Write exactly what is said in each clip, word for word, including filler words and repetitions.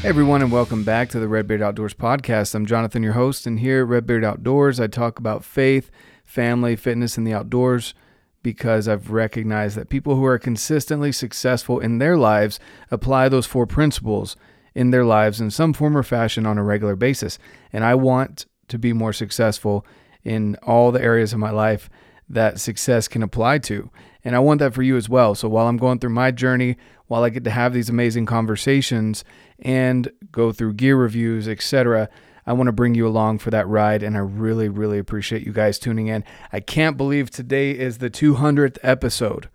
Hey everyone, and welcome back to the Red Beard Outdoors podcast. I'm Jonathan, your host, and here at Red Beard Outdoors, I talk about faith, family, fitness, and the outdoors because I've recognized that people who are consistently successful in their lives apply those four principles in their lives in some form or fashion on a regular basis. And I want to be more successful in all the areas of my life that success can apply to. And I want that for you as well. So while I'm going through my journey, while I get to have these amazing conversations and go through gear reviews, et cetera, I want to bring you along for that ride. And I really, really appreciate you guys tuning in. I can't believe today is the two hundredth episode.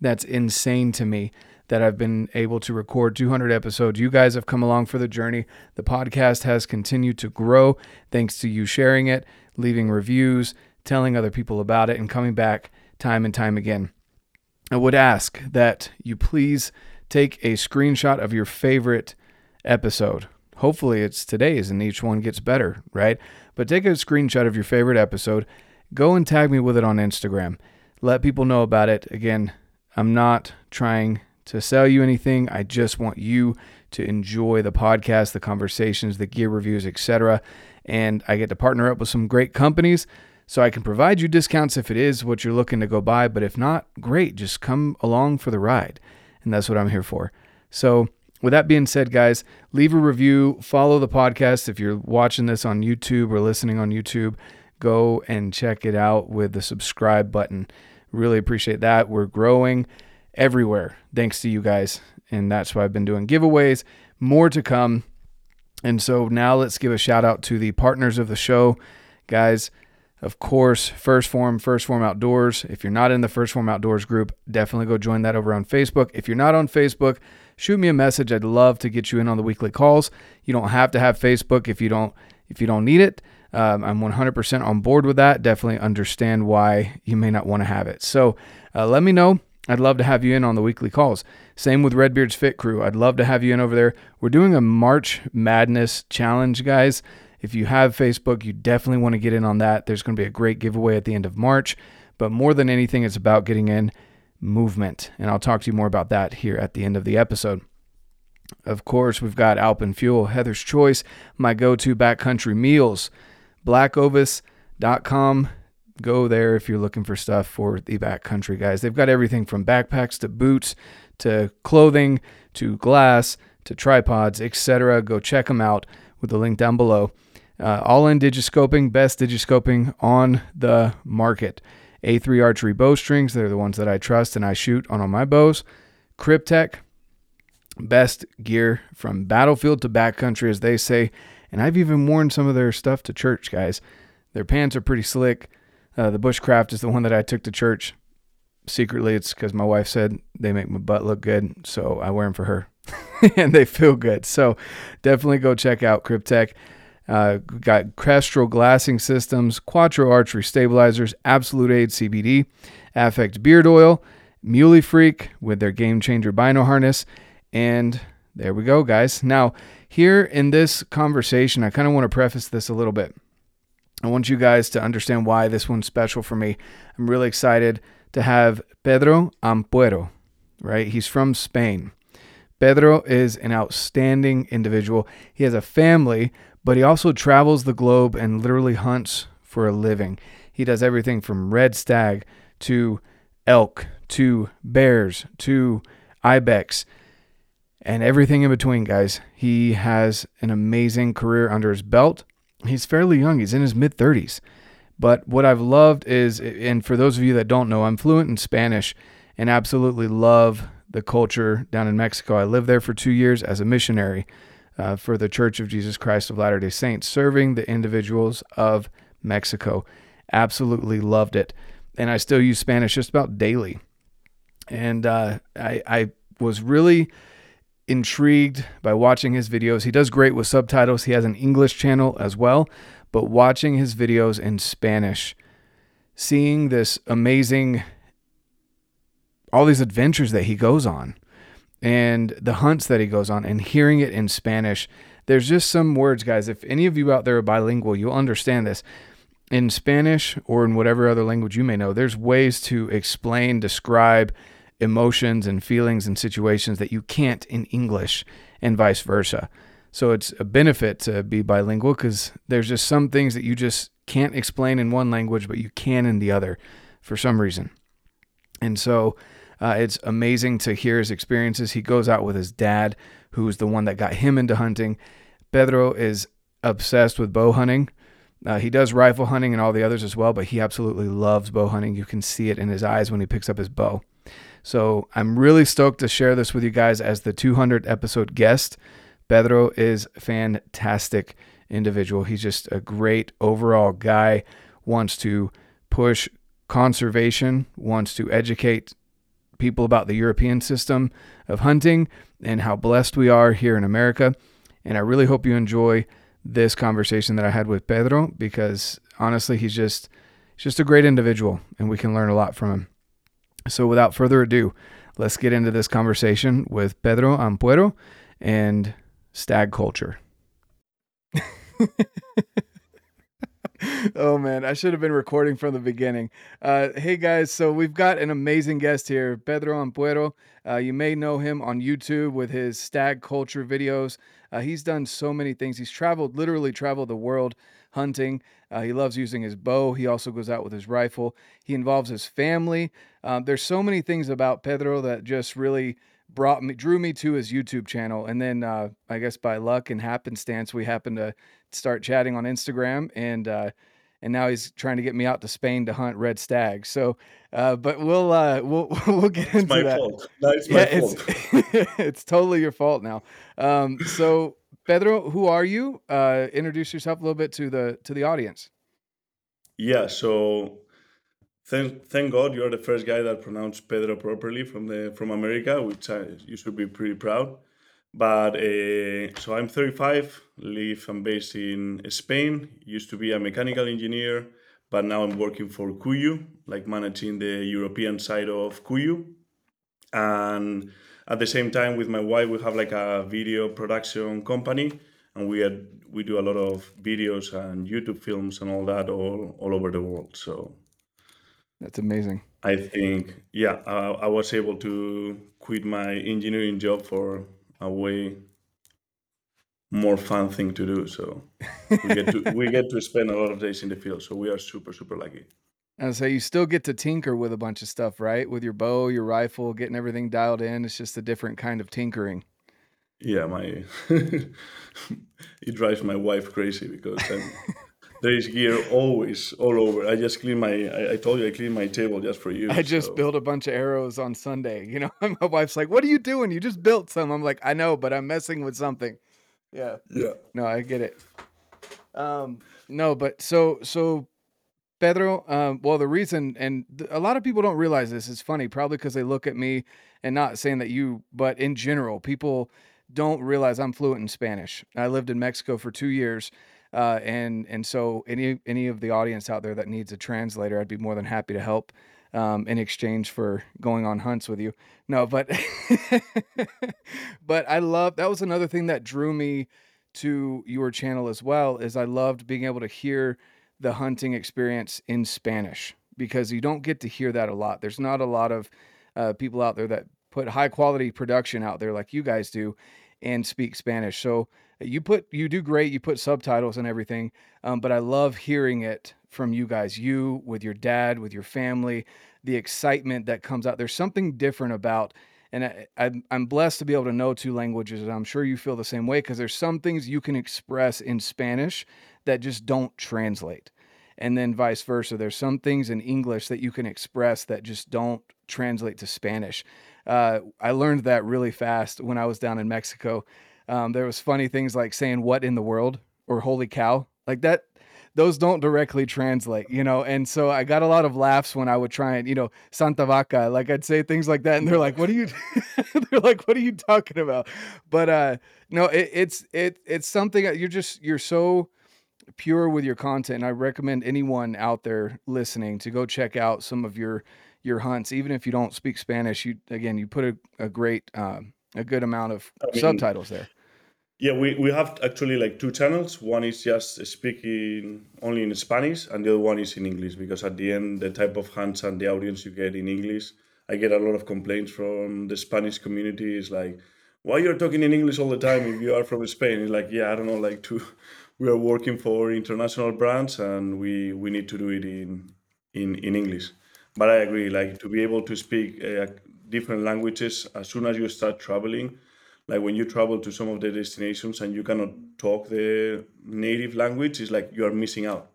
That's insane to me that I've been able to record two hundred episodes. You guys have come along for the journey. The podcast has continued to grow thanks to you sharing it, leaving reviews, telling other people about it, and coming back time and time again. I would ask that you please take a screenshot of your favorite episode. Hopefully it's today's and each one gets better, right? But take a screenshot of your favorite episode. Go and tag me with it on Instagram. Let people know about it. Again, I'm not trying to sell you anything. I just want you to enjoy the podcast, the conversations, the gear reviews, et cetera. And I get to partner up with some great companies, so I can provide you discounts if it is what you're looking to go buy, but if not, great. Just come along for the ride, and that's what I'm here for. So with that being said, guys, leave a review, follow the podcast. If you're watching this on YouTube or listening on YouTube, go and check it out with the subscribe button. Really appreciate that. We're growing everywhere thanks to you guys, and that's why I've been doing giveaways. More to come. And so now let's give a shout out to the partners of the show. Guys, of course, First Form, First Form Outdoors. If you're not in the First Form Outdoors group, definitely go join that over on Facebook. If you're not on Facebook, shoot me a message. I'd love to get you in on the weekly calls. You don't have to have Facebook if you don't if you don't need it. Um, I'm one hundred percent on board with that. Definitely understand why you may not want to have it. So uh, let me know. I'd love to have you in on the weekly calls. Same with Redbeard's Fit Crew. I'd love to have you in over there. We're doing a March Madness challenge, guys. If you have Facebook, you definitely want to get in on that. There's going to be a great giveaway at the end of March. But more than anything, it's about getting in movement. And I'll talk to you more about that here at the end of the episode. Of course, we've got Alpenfuel, Heather's Choice, my go-to backcountry meals, black ovis dot com. Go there if you're looking for stuff for the backcountry, guys. They've got everything from backpacks to boots to clothing to glass to tripods, et cetera. Go check them out with the link down below. Uh, all-in digiscoping, best digiscoping on the market. A three archery bowstrings, they're the ones that I trust and I shoot on all my bows. Kryptek, best gear from battlefield to backcountry, as they say. And I've even worn some of their stuff to church, guys. Their pants are pretty slick. Uh, the Bushcraft is the one that I took to church. Secretly, it's because my wife said they make my butt look good, so I wear them for her. And they feel good. So definitely go check out Kryptek. Uh, got Crestral glassing systems, Quattro Archery stabilizers, Absolute Aid C B D, Affect Beard Oil, Muley Freak with their Game Changer Bino Harness, and there we go, guys. Now, here in this conversation, I kind of want to preface this a little bit. I want you guys to understand why this one's special for me. I'm really excited to have Pedro Ampuero, right? He's from Spain. Pedro is an outstanding individual. He has a family, but he also travels the globe and literally hunts for a living. He does everything from red stag to elk to bears to ibex and everything in between, guys. He has an amazing career under his belt. He's fairly young. He's in his mid-thirties. But what I've loved is, and for those of you that don't know, I'm fluent in Spanish and absolutely love the culture down in Mexico. I lived there for two years as a missionary. Uh, for the Church of Jesus Christ of Latter-day Saints, serving the individuals of Mexico. Absolutely loved it. And I still use Spanish just about daily. And uh, I, I was really intrigued by watching his videos. He does great with subtitles. He has an English channel as well. But watching his videos in Spanish, seeing this amazing, all these adventures that he goes on, and the hunts that he goes on, and hearing it in Spanish. There's just some words, guys. If any of you out there are bilingual, you'll understand this. In Spanish or in whatever other language you may know, there's ways to explain, describe emotions and feelings and situations that you can't in English, and vice versa. So it's a benefit to be bilingual because there's just some things that you just can't explain in one language, but you can in the other for some reason. And so uh, it's amazing to hear his experiences. He goes out with his dad, who's the one that got him into hunting. Pedro is obsessed with bow hunting. Uh, he does rifle hunting and all the others as well, but he absolutely loves bow hunting. You can see it in his eyes when he picks up his bow. So I'm really stoked to share this with you guys as the two hundredth episode guest. Pedro is a fantastic individual. He's just a great overall guy, wants to push conservation, wants to educate people about the European system of hunting and how blessed we are here in America. And I really hope you enjoy this conversation that I had with Pedro, because honestly, he's just, he's just a great individual and we can learn a lot from him. So without further ado, let's get into this conversation with Pedro Ampuero and Stag Culture. Oh man, I should have been recording from the beginning. Uh, hey guys, so we've got an amazing guest here, Pedro Ampuero. Uh, you may know him on YouTube with his Stag Culture videos. Uh, he's done so many things. He's traveled, literally traveled the world hunting. Uh, he loves using his bow. He also goes out with his rifle. He involves his family. Uh, there's so many things about Pedro that just really brought me, drew me to his YouTube channel. And then, uh, I guess by luck and happenstance, we happened to start chatting on Instagram, and, uh, and now he's trying to get me out to Spain to hunt red stags. So, uh, but we'll, uh, we'll, we'll get it's into my that. Fault. No, it's my yeah, fault. It's, it's totally your fault now. Um, so Pedro, who are you? Uh, introduce yourself a little bit to the, to the audience. Yeah. So Thank, thank God you're the first guy that pronounced Pedro properly from the from America, which I, you should be pretty proud. But uh, so I'm thirty-five, live and based in Spain, used to be a mechanical engineer, but now I'm working for Cuyo, like managing the European side of Cuyo. And at the same time with my wife, we have like a video production company, and we had, we do a lot of videos and YouTube films and all that all, all over the world. So that's amazing. I think, yeah, uh, I was able to quit my engineering job for a way more fun thing to do. So we get to we get to spend a lot of days in the field. So we are super, super lucky. And so you still get to tinker with a bunch of stuff, right? With your bow, your rifle, getting everything dialed in. It's just a different kind of tinkering. Yeah, my it drives my wife crazy because I'm... There is gear always all over. I just clean my, I, I told you I cleaned my table just for you. I just so. built a bunch of arrows on Sunday. You know, my wife's like, what are you doing? You just built some. I'm like, I know, but I'm messing with something. Yeah. Yeah. No, I get it. Um, no, but so, so Pedro, um, well, the reason, and a lot of people don't realize this, it's funny, probably because they look at me and not saying that you, but in general, people don't realize I'm fluent in Spanish. I lived in Mexico for two years. Uh, and, and so any, any of the audience out there that needs a translator, I'd be more than happy to help, um, in exchange for going on hunts with you. No, but, but I love, that was another thing that drew me to your channel as well, is I loved being able to hear the hunting experience in Spanish, because you don't get to hear that a lot. There's not a lot of, uh, people out there that put high quality production out there like you guys do and speak Spanish. So you put, you do great. You put subtitles and everything. Um, but I love hearing it from you guys, you with your dad, with your family, the excitement that comes out. There's something different about, and I, I'm, I'm blessed to be able to know two languages, and I'm sure you feel the same way, because there's some things you can express in Spanish that just don't translate. And then vice versa. There's some things in English that you can express that just don't translate to Spanish. Uh, I learned that really fast when I was down in Mexico. Um, there was funny things like saying what in the world or holy cow, like that. Those don't directly translate, you know? And so I got a lot of laughs when I would try and, you know, Santa Vaca, like I'd say things like that. And they're like, what are you, they're like, what are you talking about? But, uh, no, it, it's, it, it's something you're just, you're so pure with your content. And I recommend anyone out there listening to go check out some of your, your hunts. Even if you don't speak Spanish, you, again, you put a, a great, um, a good amount of I mean, subtitles there. Yeah, we, we have actually like two channels. One is just speaking only in Spanish, and the other one is in English, because at the end, the type of hunts and the audience you get in English, I get a lot of complaints from the Spanish community. It's like, why you're talking in English all the time if you are from Spain? It's like, yeah, I don't know, like to, we are working for international brands and we, we need to do it in, in, in English. But I agree, like to be able to speak uh, different languages as soon as you start traveling, like when you travel to some of the destinations and you cannot talk the native language, it's like you are missing out.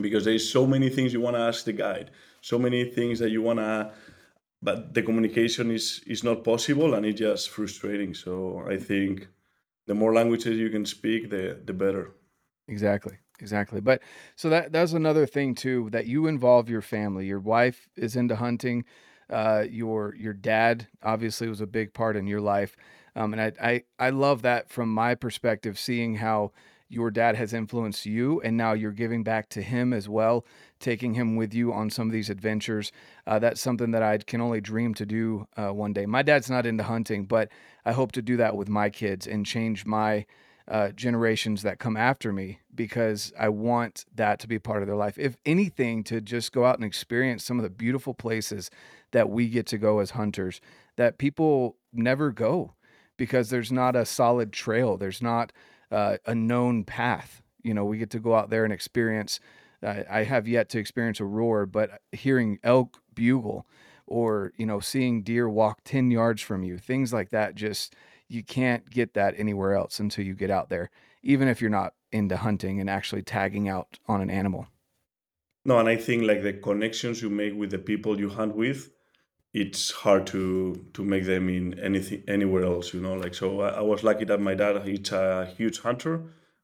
Because there's so many things you want to ask the guide, so many things that you want to, but the communication is, is not possible and it's just frustrating. So I think the more languages you can speak, the the better. Exactly, exactly. But so that that's another thing too, that you involve your family. Your wife is into hunting. Uh, your your dad obviously was a big part in your life. Um, and I, I I love that from my perspective, seeing how your dad has influenced you, and now you're giving back to him as well, taking him with you on some of these adventures. Uh, that's something that I can only dream to do uh, one day. My dad's not into hunting, but I hope to do that with my kids and change my uh, generations that come after me, because I want that to be part of their life. If anything, to just go out and experience some of the beautiful places that we get to go as hunters that people never go, because there's not a solid trail. There's not Uh, a known path. You know, we get to go out there and experience. Uh, I have yet to experience a roar, but hearing elk bugle, or, you know, seeing deer walk ten yards from you, things like that, just, you can't get that anywhere else until you get out there, even if you're not into hunting and actually tagging out on an animal. No, and I think like the connections you make with the people you hunt with, it's hard to to make them in anything anywhere else, you know. Like, so I, I was lucky that my dad, he's a huge hunter.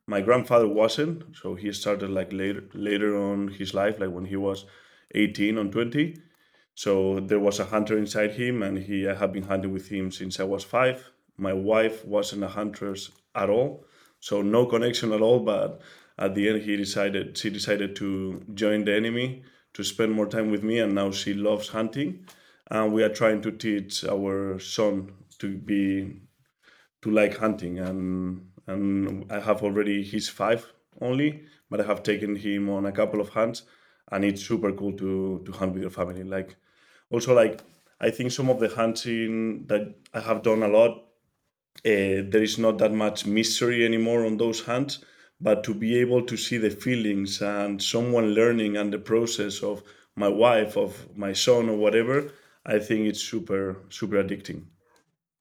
My grandfather wasn't, so he started like later later on his life, like when he was eighteen or twenty. So there was a hunter inside him, and he I have been hunting with him since I was five. My wife wasn't a hunter at all, so no connection at all. But at the end, he decided she decided to join the enemy to spend more time with me, and now she loves hunting. And we are trying to teach our son to be, to like hunting. And and I have already, he's five only, but I have taken him on a couple of hunts, and it's super cool to, to hunt with your family. Like, also like, I think some of the hunting that I have done a lot, uh, there is not that much mystery anymore on those hunts, but to be able to see the feelings and someone learning and the process of my wife, of my son or whatever, I think it's super, super addicting.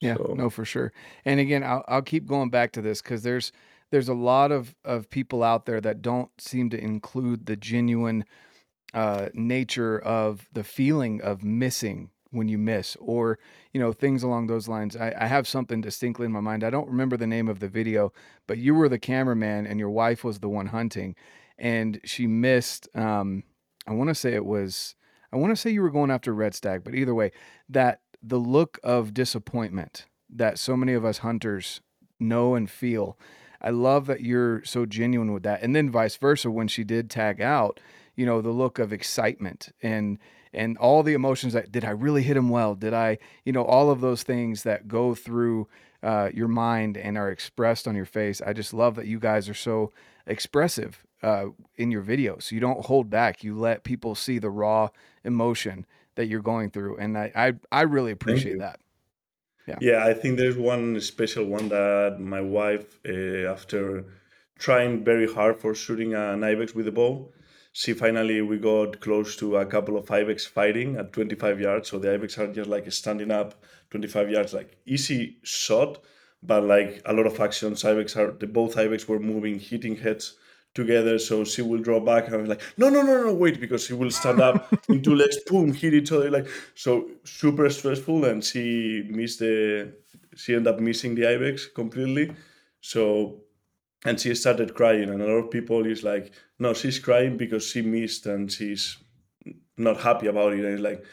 Yeah, so. No, for sure. And again, I'll, I'll keep going back to this, because there's there's a lot of, of people out there that don't seem to include the genuine uh, nature of the feeling of missing when you miss, or, you know, things along those lines. I, I have something distinctly in my mind. I don't remember the name of the video, but you were the cameraman and your wife was the one hunting, and she missed. Um, I want to say it was... I want to say you were going after red stag, but either way, that the look of disappointment that so many of us hunters know and feel, I love that you're so genuine with that. And then vice versa, when she did tag out, you know, the look of excitement and, and all the emotions that, did I really hit him well? Did I, you know, all of those things that go through uh, your mind and are expressed on your face. I just love that you guys are so expressive uh, in your videos. So you don't hold back. You let people see the raw emotion that you're going through. And I, I, I really appreciate that. Yeah. Yeah. I think there's one special one that my wife, uh, after trying very hard for shooting an ibex with a bow, she finally, we got close to a couple of ibex fighting at twenty-five yards. So the ibex are just like standing up twenty-five yards, like easy shot, but like a lot of action. Ibex are, the both ibex were moving, hitting heads together, so she will draw back and I'm like, no, no, no, no, wait, because she will stand up in two legs, boom, hit each other, like, so super stressful, and she missed the, she ended up missing the ibex completely, so, and she started crying, and a lot of people is like, no, she's crying because she missed and she's not happy about it, and it's like,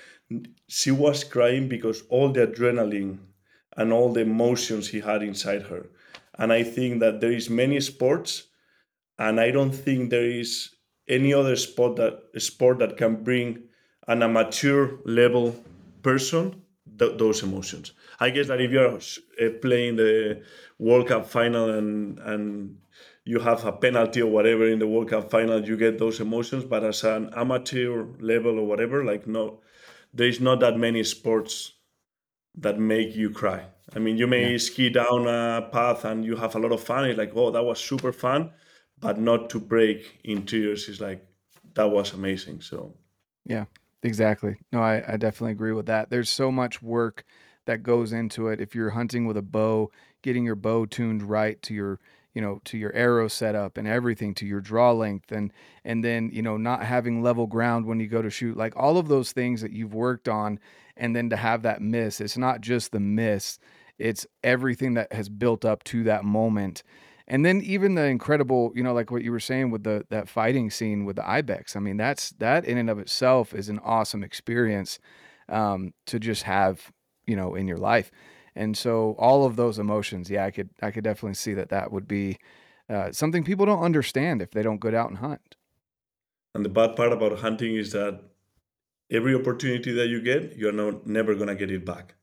she was crying because all the adrenaline and all the emotions he had inside her. And I think that there is many sports, and I don't think there is any other sport that sport that can bring an amateur level person th- those emotions. I guess that if you're uh, playing the World Cup final and and you have a penalty or whatever in the World Cup final, you get those emotions. But as an amateur level or whatever, like no, there is not that many sports that make you cry. I mean, you may yeah. ski down a path and you have a lot of fun. It's like, oh, that was super fun, but not to break in tears is like, that was amazing. So, yeah, exactly. No, I, I definitely agree with that. There's so much work that goes into it. If you're hunting with a bow, getting your bow tuned right to your, you know, to your arrow setup and everything, to your draw length, and and then, you know, not having level ground when you go to shoot, like all of those things that you've worked on, and then to have that miss. It's not just the miss, it's everything that has built up to that moment. And then even the incredible, you know, like what you were saying with the that fighting scene with the ibex. I mean, that's that in and of itself is an awesome experience um, to just have, you know, in your life. And so all of those emotions, yeah, I could I could definitely see that that would be uh, something people don't understand if they don't go out and hunt. And the bad part about hunting is that every opportunity that you get, you're not never gonna get it back.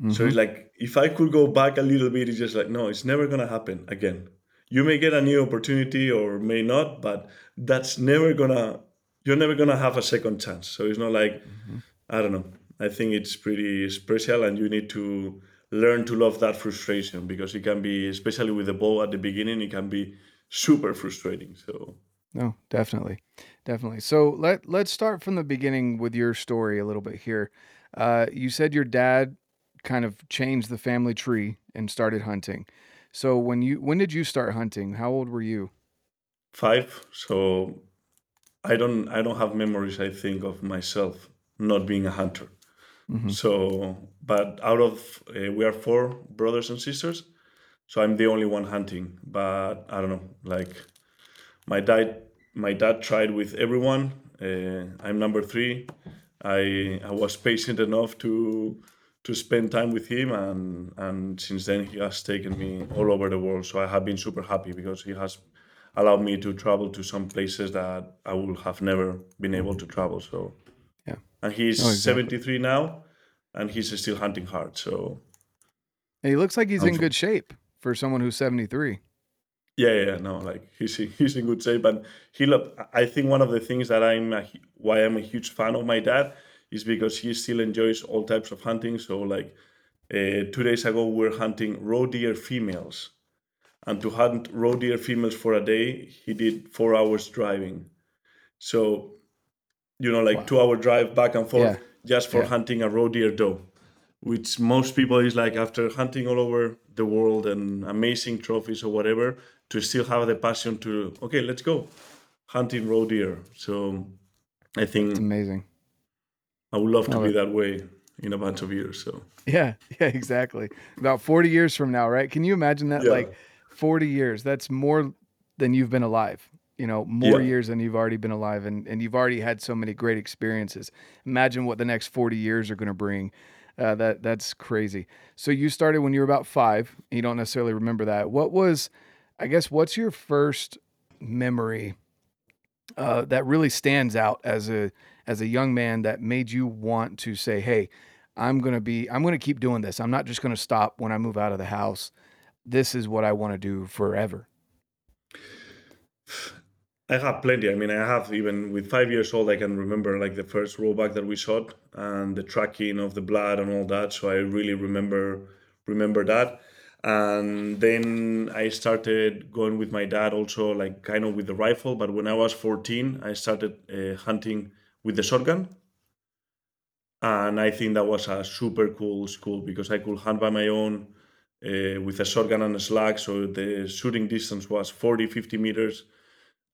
Mm-hmm. So it's like, if I could go back a little bit, it's just like, no, it's never gonna happen again. You may get a new opportunity or may not, but that's never gonna, you're never gonna have a second chance. So it's not like, mm-hmm. I don't know. I think it's pretty special, and you need to learn to love that frustration, because it can be, especially with the bow at the beginning, it can be super frustrating. So no, definitely. Definitely. So let, let's start from the beginning with your story a little bit here. Uh, you said your dad kind of changed the family tree and started hunting. So when you, when did you start hunting? How old were you? Five. So I don't, I don't have memories, I think, of myself not being a hunter. Mm-hmm. So, but out of, uh, we are four brothers and sisters, so I'm the only one hunting. But I don't know, like my dad, my dad tried with everyone. Uh, I'm number three. I I was patient enough to to spend time with him, and and since then he has taken me all over the world. So I have been super happy because he has allowed me to travel to some places that I would have never been able to travel. So. And he's oh, exactly. seventy-three now, and he's still hunting hard. So, and he looks like he's I'm in f- good shape for someone who's seventy-three. Yeah, yeah, no, like he's he's in good shape, and he look. I think one of the things that I'm a, why I'm a huge fan of my dad is because he still enjoys all types of hunting. So, like uh, two days ago, we were hunting roe deer females, and to hunt roe deer females for a day, he did four hours driving. So. You know, like wow. two hour drive back and forth yeah. just for yeah. hunting a roe deer doe, which most people is like, after hunting all over the world and amazing trophies or whatever, to still have the passion to, okay, let's go hunting roe deer. So I think it's amazing. I would love to love be it. that way in a bunch of years. So yeah, yeah, exactly. About forty years from now, right? Can you imagine that? Yeah. Like forty years, that's more than you've been alive. You know, more yeah. years than you've already been alive, and, and you've already had so many great experiences. Imagine what the next forty years are going to bring. Uh, that that's crazy. So you started when you were about five. You don't necessarily remember that. What was, I guess, what's your first memory uh, that really stands out as a as a young man that made you want to say, hey, I'm going to be, I'm going to keep doing this. I'm not just going to stop when I move out of the house. This is what I want to do forever. I have plenty. I mean, I have, even with five years old, I can remember like the first roebuck that we shot and the tracking of the blood and all that. So I really remember remember that. And then I started going with my dad also, like kind of with the rifle. But when I was fourteen, I started uh, hunting with the shotgun. And I think that was a super cool school because I could hunt by my own uh, with a shotgun and a slug. So the shooting distance was forty, fifty meters.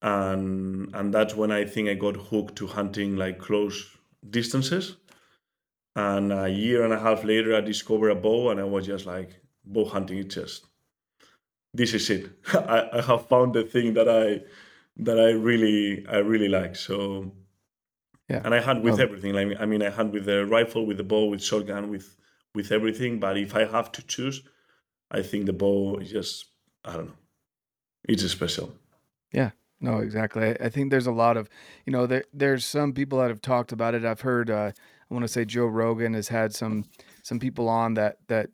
And and that's when I think I got hooked to hunting like close distances. And a year and a half later, I discovered a bow, and I was just like, bow hunting is just, this is it. I, I have found the thing that I that I really I really like. So yeah, and I hunt with oh. everything. Like I mean, I hunt with the rifle, with the bow, with shotgun, with with everything. But if I have to choose, I think the bow is just, I don't know, it's just special. Yeah. No, exactly. I think there's a lot of, you know, there there's some people that have talked about it. I've heard, uh, I want to say Joe Rogan has had some some people on that that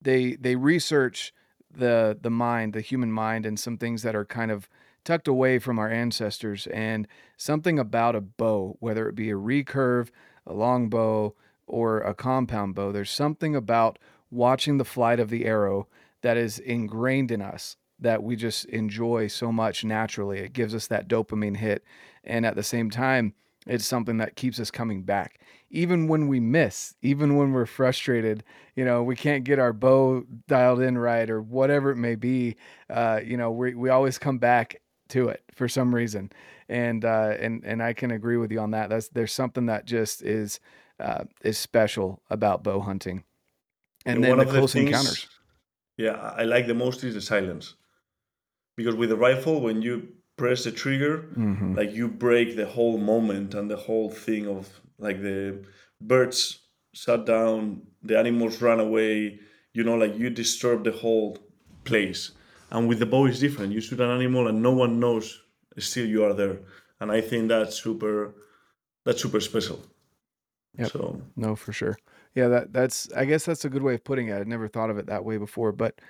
they they research the the mind, the human mind, and some things that are kind of tucked away from our ancestors. And something about a bow, whether it be a recurve, a long bow, or a compound bow, there's something about watching the flight of the arrow that is ingrained in us that we just enjoy so much naturally. It gives us that dopamine hit. And at the same time, it's something that keeps us coming back. Even when we miss, even when we're frustrated, you know, we can't get our bow dialed in right or whatever it may be, uh, you know, we we always come back to it for some reason. And uh, and and I can agree with you on that. That's there's something that just is uh, is special about bow hunting. And, and then one the of close the things, encounters. Yeah, I like the most is the silence. Because with a rifle, when you press the trigger, mm-hmm. like you break the whole moment and the whole thing of like the birds sat down, the animals ran away, you know, like you disturb the whole place. And with the bow it's different. You shoot an animal and no one knows still you are there. And I think that's super, that's super special. Yep. So no, for sure. Yeah, that that's, I guess that's a good way of putting it. I never thought of it that way before, but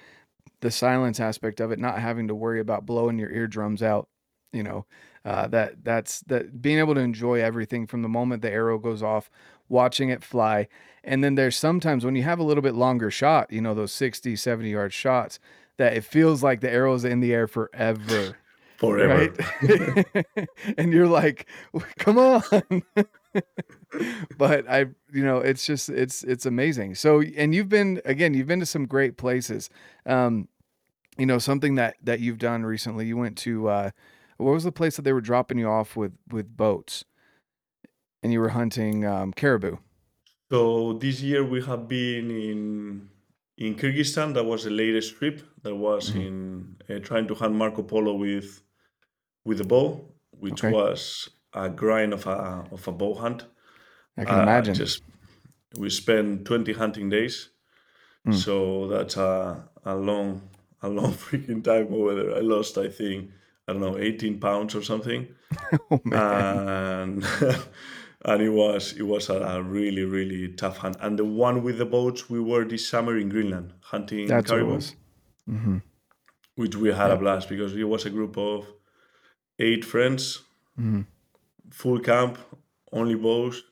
the silence aspect of it, not having to worry about blowing your eardrums out, you know, uh, that that's that being able to enjoy everything from the moment the arrow goes off, watching it fly. And then there's sometimes when you have a little bit longer shot, you know, those sixty, seventy yard shots that it feels like the arrow's in the air forever. Forever. Right? And you're like, come on. But I, you know, it's just, it's, it's amazing. So, and you've been, again, you've been to some great places. Um, you know, something that, that you've done recently, you went to, uh, what was the place that they were dropping you off with, with boats and you were hunting, um, caribou? So this year we have been in, in Kyrgyzstan. That was the latest trip that was mm-hmm. in uh, trying to hunt Marco Polo with, with a bow, which okay. was a grind of a of a bow hunt. I can uh, imagine. Just, we spent twenty hunting days, mm. so that's a a long a long freaking time over there. I lost, I think, I don't know, eighteen pounds or something. Oh man! And, and it was it was a really really tough hunt. And the one with the boats, we were this summer in Greenland hunting that's caribou, what it was. Mm-hmm. which we had yeah. a blast because it was a group of eight friends. Mm-hmm. Full camp, only bows.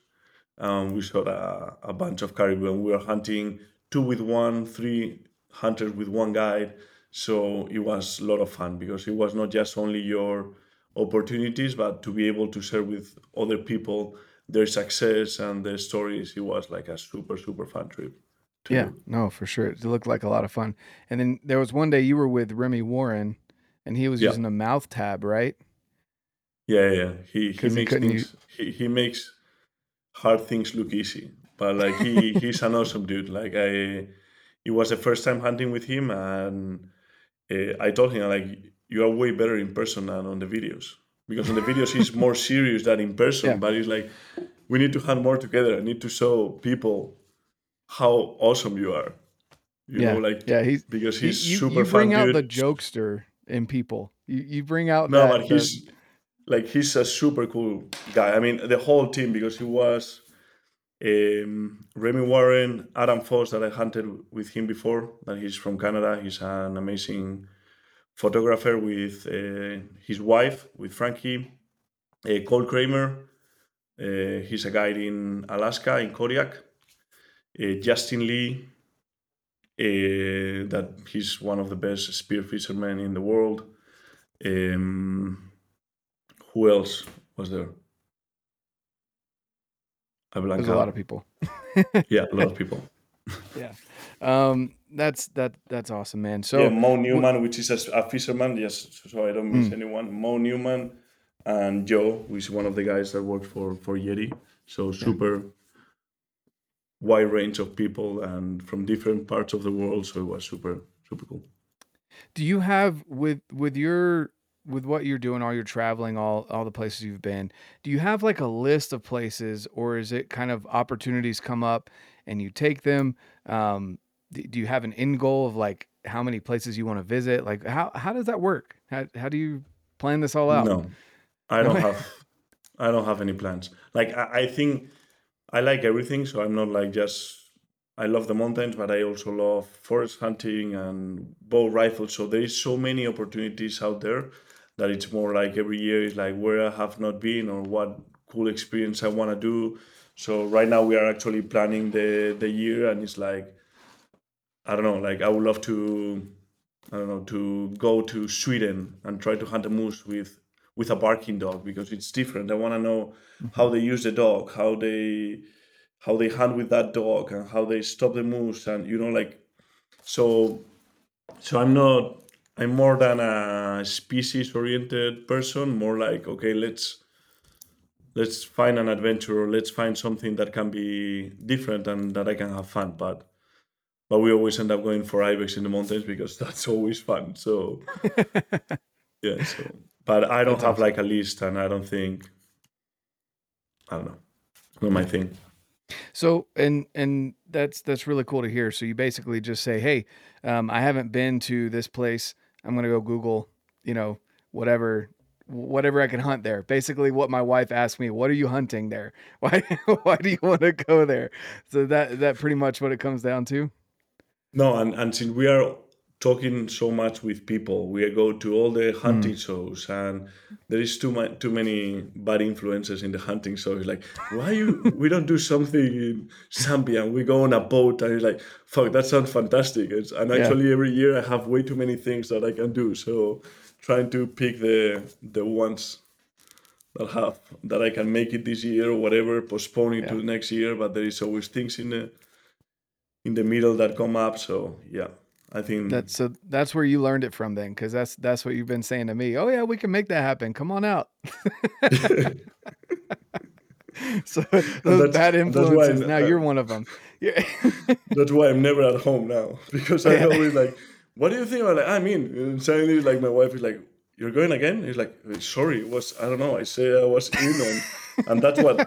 Um, we shot a, a bunch of caribou and we were hunting two with one, three hunters with one guide. So it was a lot of fun because it was not just only your opportunities, but to be able to share with other people their success and their stories. It was like a super, super fun trip. Too. Yeah, no, for sure. It looked like a lot of fun. And then there was one day you were with Remy Warren and he was yeah. using a mouth tab, right? Yeah, yeah. He he makes things, he, he makes hard things look easy. But like he, he's an awesome dude. Like I, it was the first time hunting with him, and uh, I told him like you are way better in person than on the videos because on the videos he's more serious than in person. Yeah. But he's like, we need to hunt more together. I need to show people how awesome you are. You yeah. know, like yeah, he's, because he's he, you, super. You bring fun out dude. The jokester in people. You you bring out no, that, but he's. The... Like, he's a super cool guy. I mean, the whole team, because he was um, Remy Warren, Adam Foss, that I hunted with him before, that he's from Canada. He's an amazing photographer with uh, his wife, with Frankie. Uh, Cole Kramer, uh, he's a guide in Alaska, in Kodiak. Uh, Justin Lee, uh, that he's one of the best spear fishermen in the world. Um... Who else was there? I blanked out. A lot of people. yeah, a lot of people. yeah, um, that's that. That's awesome, man. So yeah, Mo Newman, wh- which is a, a fisherman, yes, so I don't miss mm. anyone. Mo Newman and Joe, who is one of the guys that worked for for Yeti. So super yeah. wide range of people and from different parts of the world. So it was super super cool. Do you have with with your with what you're doing, all your traveling, all, all the places you've been, do you have like a list of places or is it kind of opportunities come up and you take them? Um, do you have an end goal of like how many places you want to visit? Like how, how does that work? How, how do you plan this all out? No, I don't have, I don't have any plans. Like I, I think I like everything. So I'm not like just, I love the mountains, but I also love forest hunting and bow rifles. So there is so many opportunities out there. That it's more like every year is like where I have not been or what cool experience I want to do. So right now we are actually planning the, the year, and it's like, I don't know, like I would love to, I don't know, to go to Sweden and try to hunt a moose with, with a barking dog, because it's different. I want to know how they use the dog, how they, how they hunt with that dog, and how they stop the moose. And, you know, like, so, so I'm not, I'm more than a species oriented person, more like, okay, let's, let's find an adventure, or let's find something that can be different and that I can have fun. But, but we always end up going for ibex in the mountains, because that's always fun. So, yeah. So, but I don't have like a list, and I don't think, I don't know, it's not my thing. So, and, and that's, that's really cool to hear. So you basically just say, hey, um, I haven't been to this place. I'm going to go Google, you know, whatever, whatever I can hunt there. Basically what my wife asked me, what are you hunting there? Why, why do you want to go there? So that, that pretty much what it comes down to. No. And, and since we are talking so much with people, we go to all the hunting mm. shows, and there is too much, too many bad influences in the hunting show. It's like, why you, we don't do something in Zambia, and we go on a boat, and it's like, fuck, that sounds fantastic. It's, and actually yeah. every year I have way too many things that I can do. So trying to pick the the ones that have, that I can make it this year or whatever, postpone it yeah. to next year. But there is always things in the, in the middle that come up. So yeah. I think that's, so that's where you learned it from then. Cause that's, that's what you've been saying to me. Oh yeah, we can make that happen. Come on out. So those bad influences, now that, you're one of them. Yeah. That's why I'm never at home now, because I always like, what do you think? I'm like, I mean, and suddenly like my wife is like, you're going again? He's like, sorry, it was, I don't know. I say I was in on, and that's what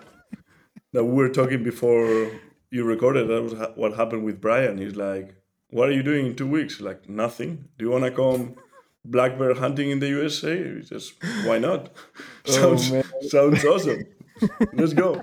that we were talking before you recorded. That was ha- what happened with Brian. He's like, what are you doing in two weeks? Like, nothing. Do you want to come black bear hunting in the U S A? It's just, why not? sounds oh, sounds awesome. Let's go.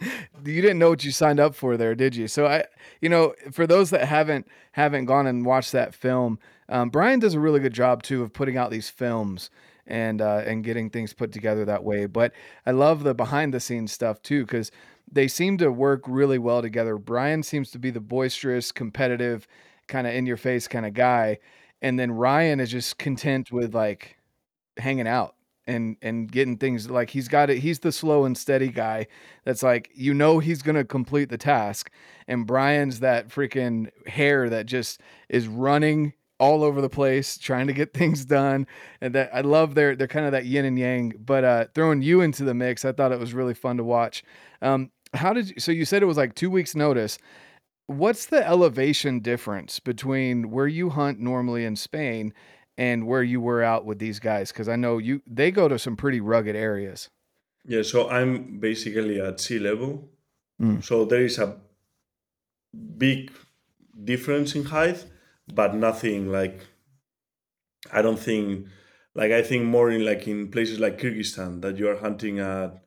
You didn't know what you signed up for there, did you? So I, you know, for those that haven't haven't gone and watched that film, um, Brian does a really good job too of putting out these films and uh, and getting things put together that way. But I love the behind the scenes stuff too, because they seem to work really well together. Brian seems to be the boisterous, competitive, kind of in your face kind of guy. And then Ryan is just content with like hanging out and, and getting things, like he's got it. He's the slow and steady guy. That's like, you know, he's going to complete the task. And Brian's that freaking hare that just is running all over the place, trying to get things done. And that I love their, they're kind of that yin and yang, but uh, throwing you into the mix, I thought it was really fun to watch. Um, How did you, so you said it was like two weeks notice. What's the elevation difference between where you hunt normally in Spain and where you were out with these guys? Cause I know you, they go to some pretty rugged areas. Yeah. So I'm basically at sea level. Mm. So there is a big difference in height, but nothing like, I don't think like, I think more in like in places like Kyrgyzstan that you are hunting at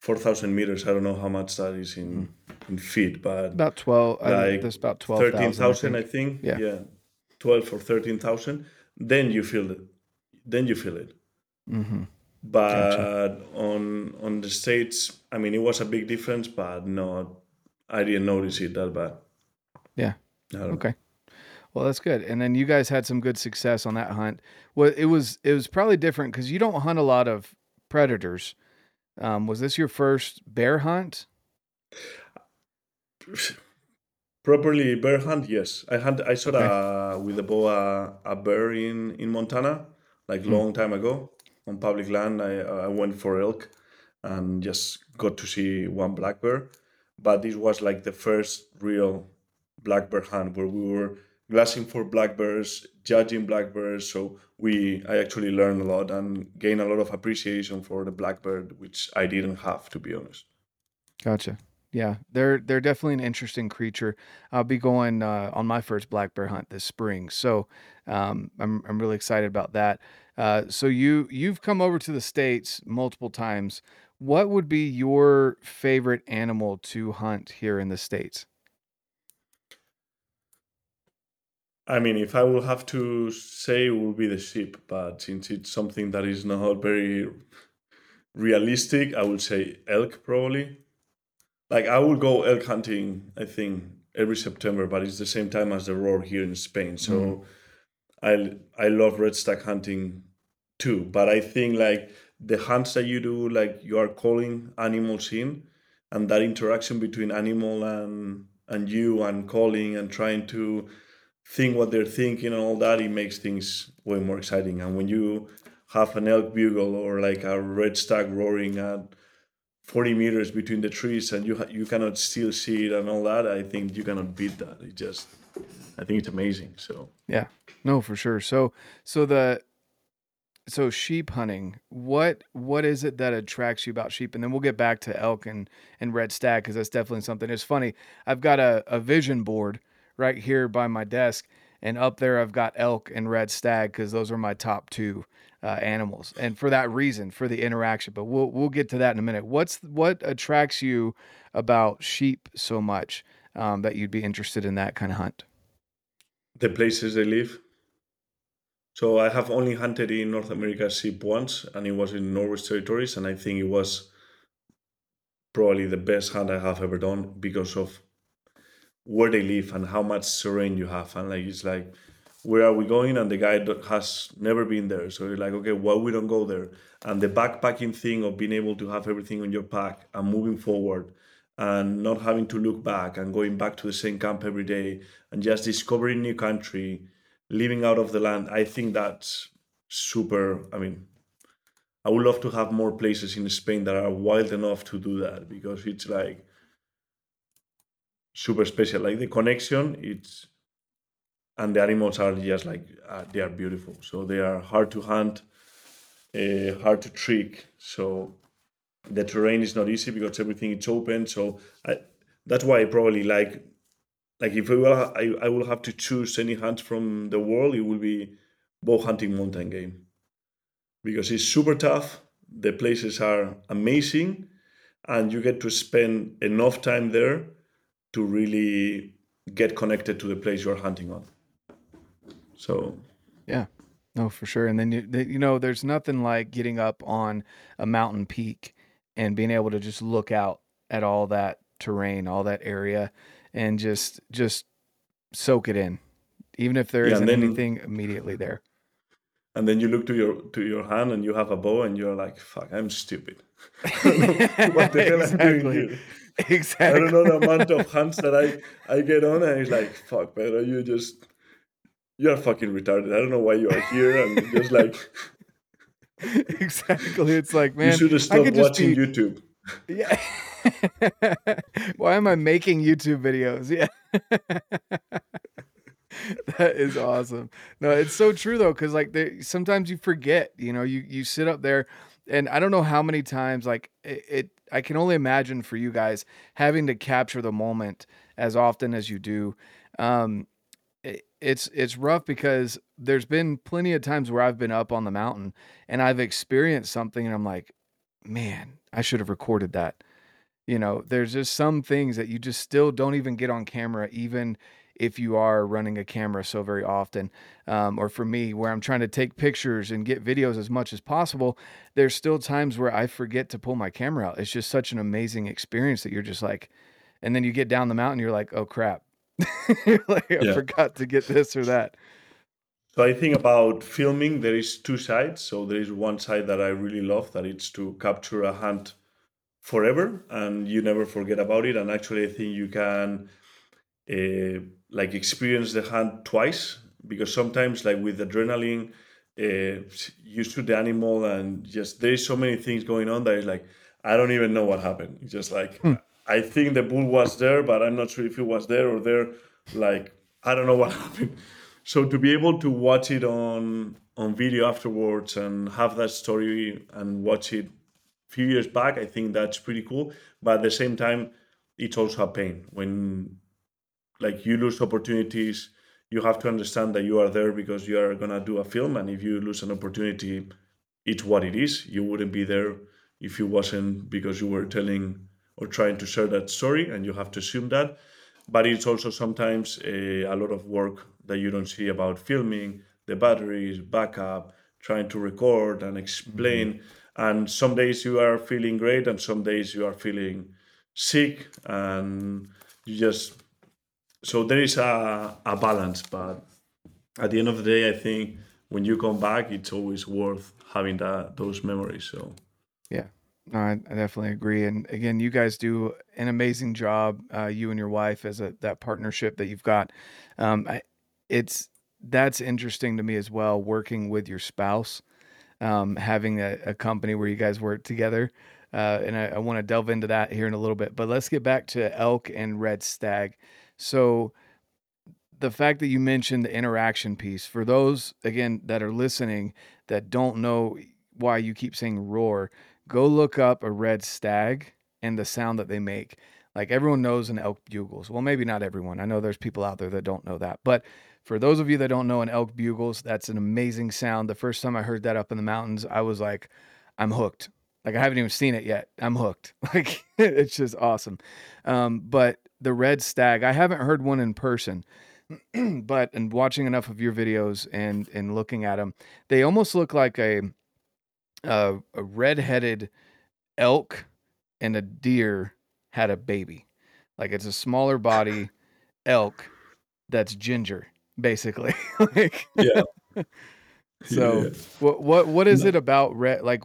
four thousand meters. I don't know how much that is in, in feet, but about twelve, like I think that's about twelve, thirteen thousand, I think. Yeah. yeah. twelve or thirteen thousand. Then you feel it. Then you feel it. Mm-hmm. But gotcha. on, on the States, I mean, it was a big difference, but no, I didn't notice it that bad. Yeah. Okay. Know. Well, that's good. And then you guys had some good success on that hunt. Well, it was, it was probably different because you don't hunt a lot of predators. Um, was this your first bear hunt? Properly bear hunt, yes. I hunt, I shot okay. a, with a bow a, a bear in, in Montana, like mm. long time ago on public land. I, I went for elk and just got to see one black bear. But this was like the first real black bear hunt where we were glassing for black bears, judging black bears. So we, I actually learned a lot and gained a lot of appreciation for the black bear, which I didn't have, to be honest. Gotcha. Yeah. They're, they're definitely an interesting creature. I'll be going uh, on my first black bear hunt this spring. So um, I'm, I'm really excited about that. Uh, so you, you've come over to the States multiple times. What would be your favorite animal to hunt here in the States? I mean, if I would have to say, it would be the sheep, but since it's something that is not very realistic, I would say elk probably. like I will go elk hunting, I think, every September, but it's the same time as the roar here in Spain. So mm-hmm. I I love red stag hunting too. But I think like the hunts that you do, like you are calling animals in, and that interaction between animal and and you and calling and trying to think what they're thinking and all that, it makes things way more exciting. And when you have an elk bugle or like a red stag roaring at forty meters between the trees and you ha- you cannot still see it and all that, I think you cannot beat that. It just, I think it's amazing. So yeah, no, for sure. So so the so sheep hunting, what what is it that attracts you about sheep? And then we'll get back to elk and and red stag, because that's definitely something. It's funny, I've got a, a vision board right here by my desk, and up there I've got elk and red stag because those are my top two Uh, animals, and for that reason, for the interaction. But we'll we'll get to that in a minute. What's what attracts you about sheep so much um, that you'd be interested in that kind of hunt? The places they live. So I have only hunted in North America sheep once, and it was in Norwest Territories, and I think it was probably the best hunt I have ever done because of where they live and how much terrain you have, and like it's like, where are we going? And the guy has never been there. So you're like, okay, why we don't go there? And the backpacking thing of being able to have everything on your pack and moving forward and not having to look back and going back to the same camp every day and just discovering new country, living out of the land. I think that's super. I mean, I would love to have more places in Spain that are wild enough to do that, because it's like super special. Like the connection, it's, and the animals are just like, uh, they are beautiful. So they are hard to hunt, uh, hard to trick. So the terrain is not easy because everything is open. So I, that's why I probably like, like if I will, I, I will have to choose any hunt from the world, it will be bow hunting mountain game. Because it's super tough. The places are amazing. And you get to spend enough time there to really get connected to the place you're hunting on. So, yeah, no, for sure. And then, you, you know, there's nothing like getting up on a mountain peak and being able to just look out at all that terrain, all that area, and just, just soak it in, even if there yeah, isn't then, anything immediately there. And then you look to your, to your hand and you have a bow and you're like, fuck, I'm stupid. What the hell exactly. am I doing here? Exactly. I don't know the amount of hunts that I, I get on, and it's like, fuck, Pedro, you just, you're fucking retarded. I don't know why you are here. And just like, exactly. It's like, man, you should have stopped watching be... YouTube. Yeah. Why am I making YouTube videos? Yeah. That is awesome. No, it's so true though, because like they, sometimes you forget. You know, you you sit up there, and I don't know how many times like it. it I can only imagine for you guys having to capture the moment as often as you do. Um, it, it's, it's rough because there's been plenty of times where I've been up on the mountain and I've experienced something and I'm like, man, I should have recorded that. You know, there's just some things that you just still don't even get on camera, even if you are running a camera so very often, um, or for me, where I'm trying to take pictures and get videos as much as possible, there's still times where I forget to pull my camera out. It's just such an amazing experience that you're just like, and then you get down the mountain, you're like, oh crap. You're like, I yeah. forgot to get this or that. So I think about filming, there is two sides. So there is one side that I really love, that it's to capture a hunt forever and you never forget about it. And actually I think you can, uh, like experience the hunt twice, because sometimes like with adrenaline, uh, you shoot the animal and just there's so many things going on that it's like, I don't even know what happened. It's just like, hmm. I think the bull was there, but I'm not sure if it was there or there. Like, I don't know what happened. So to be able to watch it on, on video afterwards and have that story and watch it a few years back, I think that's pretty cool. But at the same time, it's also a pain when, like you lose opportunities. You have to understand that you are there because you are going to do a film. And if you lose an opportunity, it's what it is. You wouldn't be there if you wasn't, because you were telling or trying to share that story, and you have to assume that. But it's also sometimes a, a lot of work that you don't see about filming, the batteries, backup, trying to record and explain. Mm-hmm. And some days you are feeling great and some days you are feeling sick, and you just, so there is a, a balance, but at the end of the day, I think when you come back, it's always worth having that those memories. So yeah, no, I, I definitely agree. And again, you guys do an amazing job, uh, you and your wife, as a that partnership that you've got. Um, I, it's that's interesting to me as well, working with your spouse, um, having a, a company where you guys work together. Uh, and I, I want to delve into that here in a little bit, but let's get back to elk and red stag. So the fact that you mentioned the interaction piece, for those, again, that are listening that don't know why you keep saying roar, go look up a red stag and the sound that they make. Like, everyone knows an elk bugles. Well, maybe not everyone. I know there's people out there that don't know that, but for those of you that don't know an elk bugles, that's an amazing sound. The first time I heard that up in the mountains, I was like, I'm hooked. Like, I haven't even seen it yet. I'm hooked. Like, it's just awesome. Um, but the red stag, I haven't heard one in person, but in watching enough of your videos and, and looking at them, they almost look like a, a, a red-headed elk and a deer had a baby. Like, it's a smaller body elk that's ginger, basically. Like, yeah. So yeah. what, what, what is no. it about red? Like,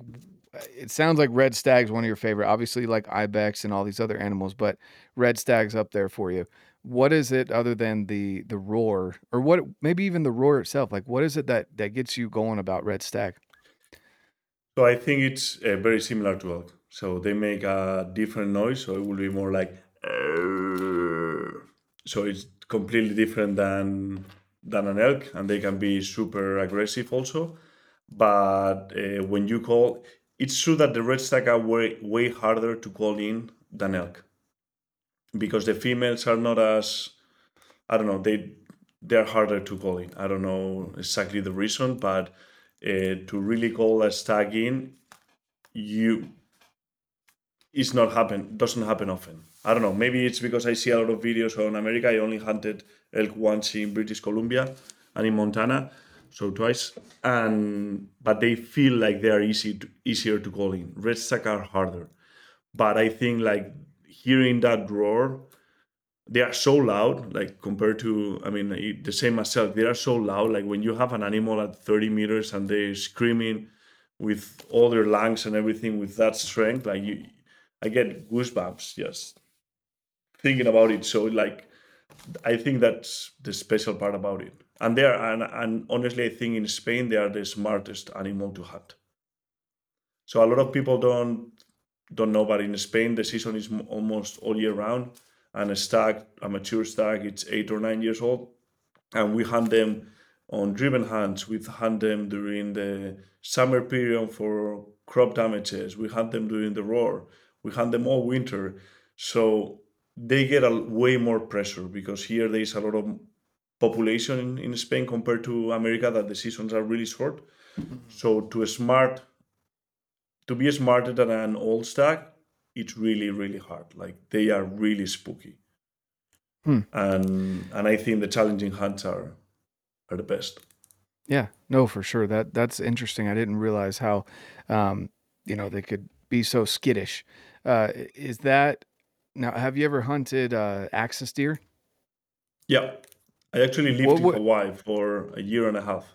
it sounds like red stag's one of your favorite, obviously, like ibex and all these other animals, but red stag's up there for you. What is it other than the, the roar, or what, maybe even the roar itself? Like, what is it that, that gets you going about red stag? So I think it's uh, very similar to elk. So they make a different noise. So it will be more like, Arr. So it's completely different than, than an elk, and they can be super aggressive also. But uh, when you call, it's true that the red stag are way, way harder to call in than elk, because the females are not as, I don't know, they they are harder to call in. I don't know exactly the reason, but uh, to really call a stag in, you, it's not happen, doesn't happen often. I don't know, maybe it's because I see a lot of videos on America. I only hunted elk once in British Columbia and in Montana. So twice, and but they feel like they are easy to, easier to call in. Red stag are harder, but I think, like, hearing that roar, they are so loud. Like, compared to, I mean, the same as elk, they are so loud. Like, when you have an animal at thirty meters and they're screaming with all their lungs and everything with that strength, like, you, I get goosebumps just thinking about it. So, like, I think that's the special part about it. And they are, and, and honestly, I think in Spain, they are the smartest animal to hunt. So a lot of people don't don't know, but in Spain, the season is m- almost all year round. And a stag, a mature stag, it's eight or nine years old. And we hunt them on driven hunts. We hunt them during the summer period for crop damages. We hunt them during the roar. We hunt them all winter. So they get a way more pressure, because here there is a lot of population in, in Spain compared to America, that the seasons are really short. Mm-hmm. So to a smart, to be smarter than an old stag, it's really, really hard. Like, they are really spooky. Hmm. And and I think the challenging hunts are are the best. Yeah, no, for sure. That that's interesting. I didn't realize how, um, you know, they could be so skittish. Uh, is that, now, have you ever hunted uh, axis deer? Yeah. I actually lived what, what, in Hawaii for a year and a half.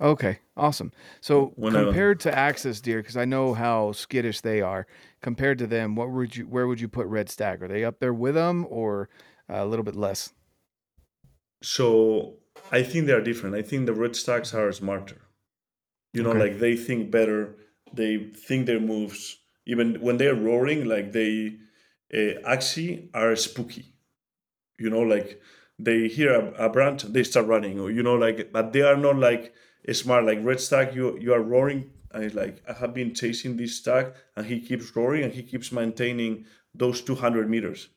Okay, awesome. So when compared I, to axis deer, because I know how skittish they are, compared to them, what would you, where would you put red stag? Are they up there with them, or a little bit less? So I think they are different. I think the red stags are smarter. You know, okay. Like, they think better. They think their moves. Even when they're roaring, like, they uh, actually are spooky. You know, like, they hear a, a branch, they start running, or, you know, like, but they are not like smart. Like, red stag, you you are roaring, and it's like, I have been chasing this stag, and he keeps roaring, and he keeps maintaining those two hundred meters,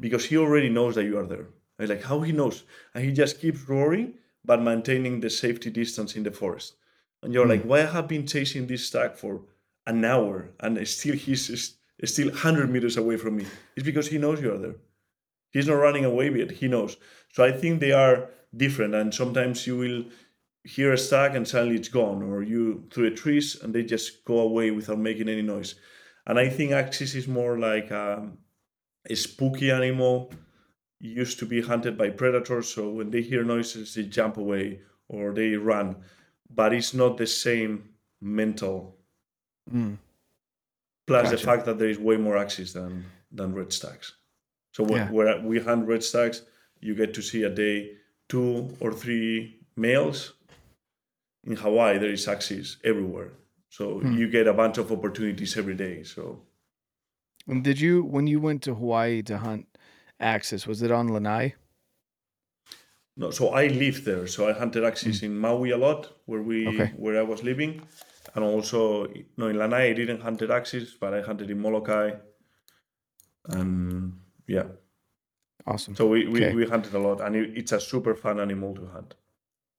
because he already knows that you are there. And like, how he knows? And he just keeps roaring, but maintaining the safety distance in the forest. And you're mm-hmm. like, why I have been chasing this stag for an hour, and still he's still one hundred meters away from me? It's because he knows you are there. He's not running away yet. He knows. So I think they are different. And sometimes you will hear a stag and suddenly it's gone, or you through the trees and they just go away without making any noise. And I think axis is more like a, a spooky animal, used to be hunted by predators, so when they hear noises, they jump away or they run. But it's not the same mental. Mm. Plus gotcha. The fact that there is way more axis than, than red stags. So when, yeah. where we hunt red stags, you get to see a day two or three males. In Hawaii, there is axis everywhere. So mm. you get a bunch of opportunities every day. So, and did you, when you went to Hawaii to hunt axis, was it on Lanai? No, so I lived there. So I hunted axis mm. in Maui a lot, where we okay. where I was living. And also, no, in Lanai I didn't hunt axis, but I hunted in Molokai. And yeah. Awesome. So we, we, okay. we hunted a lot. And it, it's a super fun animal to hunt.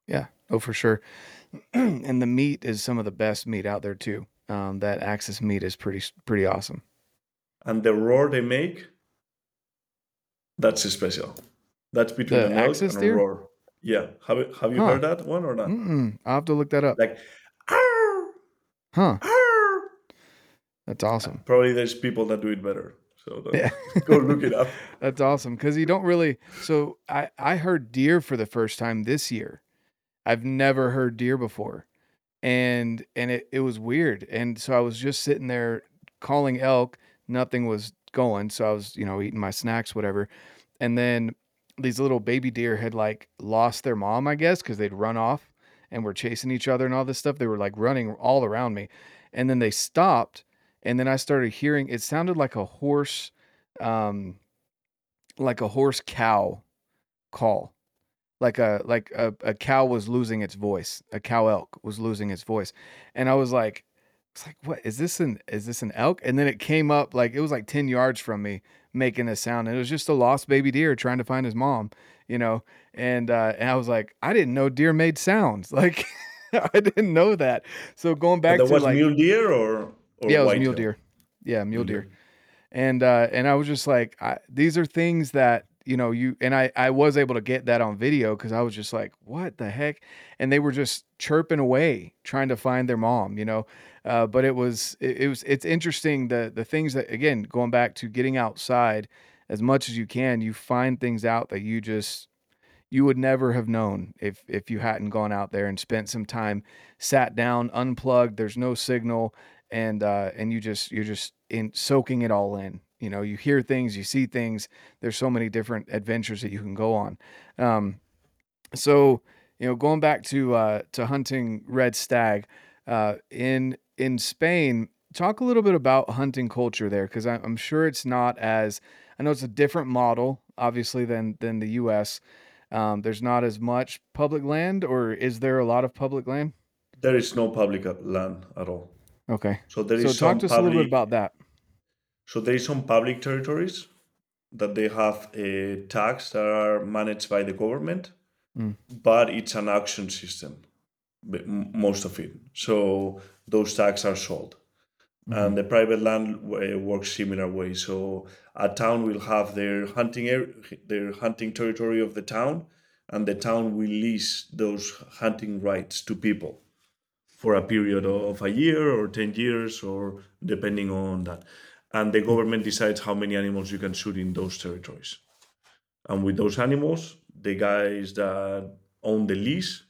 Yeah. Oh, for sure. And the meat is some of the best meat out there, too. Um, that axis meat is pretty pretty awesome. And the roar they make, that's special. That's between the an elk and a roar. Yeah. Have, have you huh. heard that one or not? Mm-mm. I'll have to look that up. Like, arr! Huh. Arr! That's awesome. Probably there's people that do it better. So yeah. Go look it up. That's awesome. Because you don't really... So I, I heard deer for the first time this year. I've never heard deer before, and and it, it was weird. And so I was just sitting there calling elk. Nothing was going, so I was, you know, eating my snacks, whatever. And then these little baby deer had, like, lost their mom, I guess, because they'd run off and were chasing each other and all this stuff. They were, like, running all around me. And then they stopped, and then I started hearing, it sounded like a horse, um, like a horse cow call. Like a like a, a cow was losing its voice. A cow elk was losing its voice, and I was like, "It's like what is this an is this an elk?" And then it came up like it was like ten yards from me making a sound, and it was just a lost baby deer trying to find his mom, you know. And uh, and I was like, I didn't know deer made sounds. Like I didn't know that. So going back that to was like mule deer or, or yeah, it was mule deer. deer, yeah, mule mm-hmm. deer, and uh, and I was just like, I, these are things that. You know, you and I, I was able to get that on video because I was just like, what the heck? And they were just chirping away, trying to find their mom, you know. Uh, but it was, it, it was, it's interesting the the things that, again, going back to getting outside as much as you can, you find things out that you just, you would never have known if if you hadn't gone out there and spent some time, sat down, unplugged. There's no signal, and uh, and you just you're just in soaking it all in. You know, you hear things, you see things. There's so many different adventures that you can go on. Um, so, you know, going back to uh, to hunting red stag uh, in in Spain, talk a little bit about hunting culture there, because I'm sure it's not as I know it's a different model, obviously, than than the U S. Um, there's not as much public land, or is there a lot of public land? There is no public land at all. Okay. So there is. So talk to us public... a little bit about that. So there is some public territories that they have uh, tags that are managed by the government, mm. but it's an auction system, most of it. So those tags are sold. Mm-hmm. And the private land works similar way. So a town will have their hunting area, their hunting territory of the town, and the town will lease those hunting rights to people for a period of a year or ten years or depending on that. And the government decides how many animals you can shoot in those territories. And with those animals, the guys that own the lease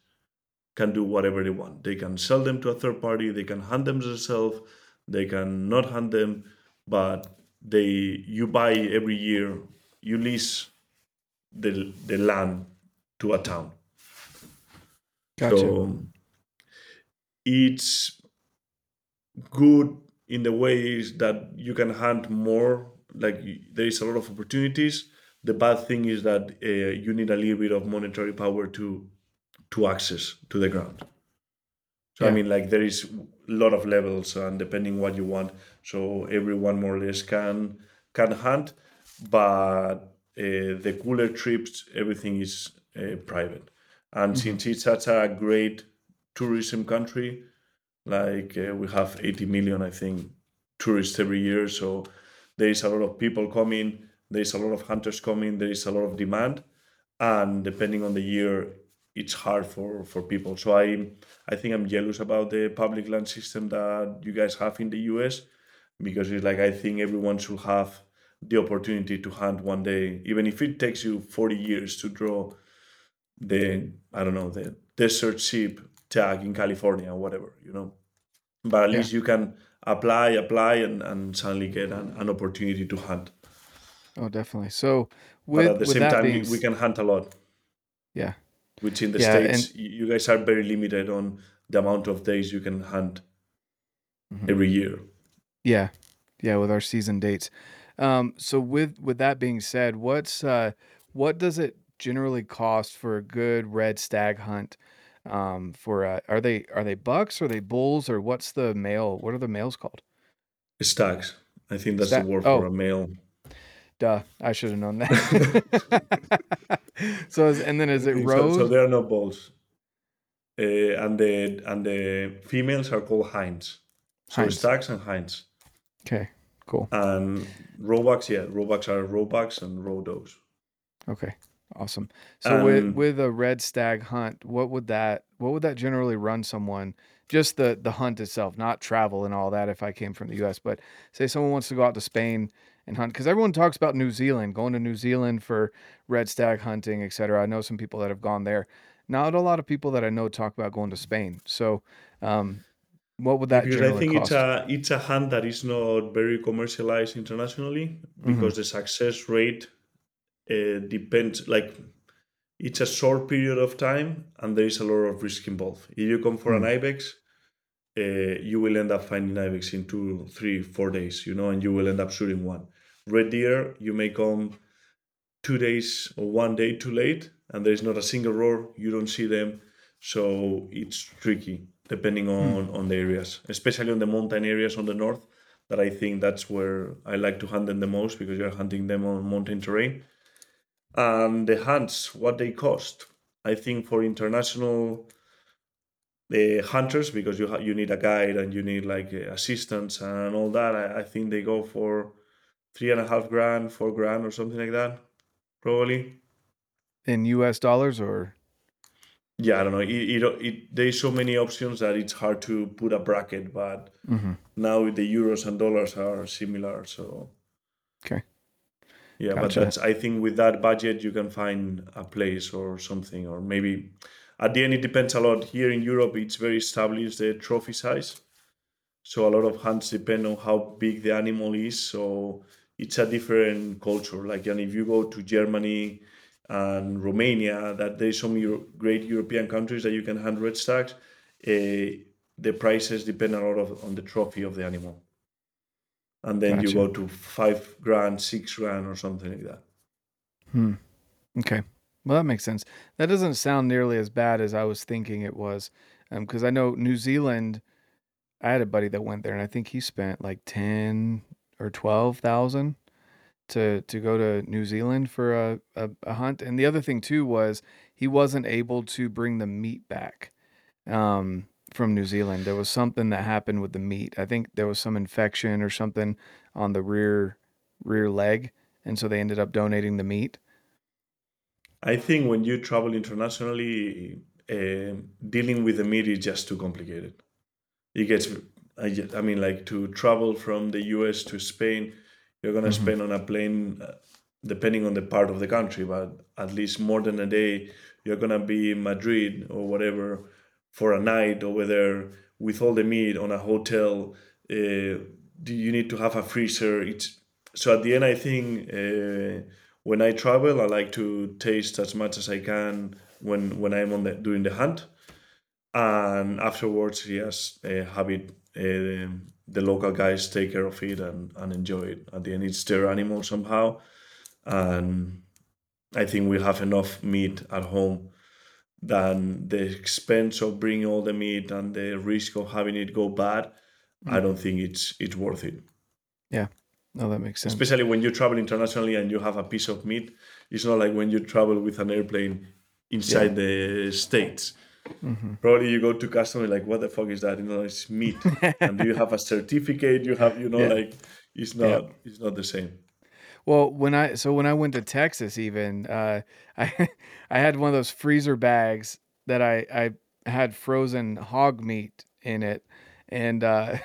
can do whatever they want. They can sell them to a third party. They can hunt them themselves. They can not hunt them. But they, you buy every year, you lease the, the land to a town. Gotcha. So it's good in the ways that you can hunt more, like there is a lot of opportunities. The bad thing is that uh, you need a little bit of monetary power to to access to the ground. So, yeah. I mean, like there is a lot of levels and depending what you want. So everyone more or less can, can hunt, but uh, the cooler trips, everything is uh, private. And mm-hmm. since it's such a great tourism country, Like uh, we have eighty million, I think, tourists every year. So there is a lot of people coming. There is a lot of hunters coming. There is a lot of demand. And depending on the year, it's hard for, for people. So I I think I'm jealous about the public land system that you guys have in the U S because it's like I think everyone should have the opportunity to hunt one day, even if it takes you forty years to draw the, I don't know, the desert sheep tag in California or whatever, you know. But at yeah. least you can apply, apply, and, and suddenly get an, an opportunity to hunt. Oh, definitely. So with, but at the with same time, being... we can hunt a lot. Yeah. Which in the yeah, States, and... you guys are very limited on the amount of days you can hunt mm-hmm. every year. Yeah. Yeah, with our season dates. Um, so with, with that being said, what's uh, what does it generally cost for a good red stag hunt? Um, for uh, are they are they bucks? Are they bulls? Or what's the male? What are the males called? Stags. I think that's Stag- the word oh. for a male. Duh! I should have known that. So and then is it roe? So, so there are no bulls, uh, and the and the females are called hinds. So hinds. Stags and hinds. Okay, cool. And roebucks, yeah, roebucks are roebucks and roe does. Okay, awesome. So um, with with a red stag hunt, what would that what would that generally run someone? Just the the hunt itself, not travel and all that. If I came from the U S, but say someone wants to go out to Spain and hunt, because everyone talks about New Zealand, going to New Zealand for red stag hunting, et cetera. I know some people that have gone there. Not a lot of people that I know talk about going to Spain. So, um, what would that because generally I think cost? it's a it's a hunt that is not very commercialized internationally because mm-hmm. the success rate uh, depends. Like, it's a short period of time and there is a lot of risk involved. If you come for mm-hmm. an ibex. Uh, you will end up finding ibex in two, three, four days, you know, and you will end up shooting one. Red deer, you may come two days or one day too late, and there's not a single roar. You don't see them, so it's tricky depending on, mm. on the areas, especially on the mountain areas on the north. That I think that's where I like to hunt them the most because you're hunting them on mountain terrain. And the hunts, what they cost, I think for international. The hunters, because you ha- you need a guide and you need like uh, assistance and all that. I, I think they go for three and a half grand, four grand, or something like that, probably. In U S dollars, or yeah, I don't know. It, it, it there's so many options that it's hard to put a bracket. But mm-hmm. now the euros and dollars are similar, so okay. Yeah, gotcha. But that's I think with that budget you can find a place or something, or maybe. At the end, it depends a lot. Here in Europe, it's very established the trophy size. So a lot of hunts depend on how big the animal is. So it's a different culture. Like, and if you go to Germany and Romania, that there's some Euro- great European countries that you can hunt red stags, uh, the prices depend a lot of, on the trophy of the animal. And then gotcha. You go to five grand, six grand, or something like that. Hmm. Okay. Well, that makes sense. That doesn't sound nearly as bad as I was thinking it was. Um, because I know New Zealand, I had a buddy that went there and I think he spent like ten or twelve thousand to to go to New Zealand for a, a, a hunt. And the other thing too was he wasn't able to bring the meat back um from New Zealand. There was something that happened with the meat. I think there was some infection or something on the rear rear leg, and so they ended up donating the meat. I think when you travel internationally, uh, dealing with the meat is just too complicated. It gets, I, get, I mean, like to travel from the U S to Spain, you're going to mm-hmm. spend on a plane, uh, depending on the part of the country, but at least more than a day, you're going to be in Madrid or whatever for a night over there with all the meat on a hotel. Uh, you need to have a freezer. It's, so at the end, I think... Uh, When I travel, I like to taste as much as I can when, when I'm on the, doing the hunt. And afterwards, yes, uh, have it, uh, the local guys take care of it and, and enjoy it. At the end, it's their animal somehow. And I think we have enough meat at home than the expense of bringing all the meat and the risk of having it go bad. Mm. I don't think it's it's worth it. Yeah. No, that makes sense. Especially when you travel internationally and you have a piece of meat. It's not like when you travel with an airplane inside yeah. the States. Mm-hmm. Probably you go to customs like, what the fuck is that? You know, it's meat. And you have a certificate. You have, you know, yeah. like it's not, yeah. it's not the same. Well, when I so when I went to Texas, even uh, I I had one of those freezer bags that I I had frozen hog meat in it, and uh,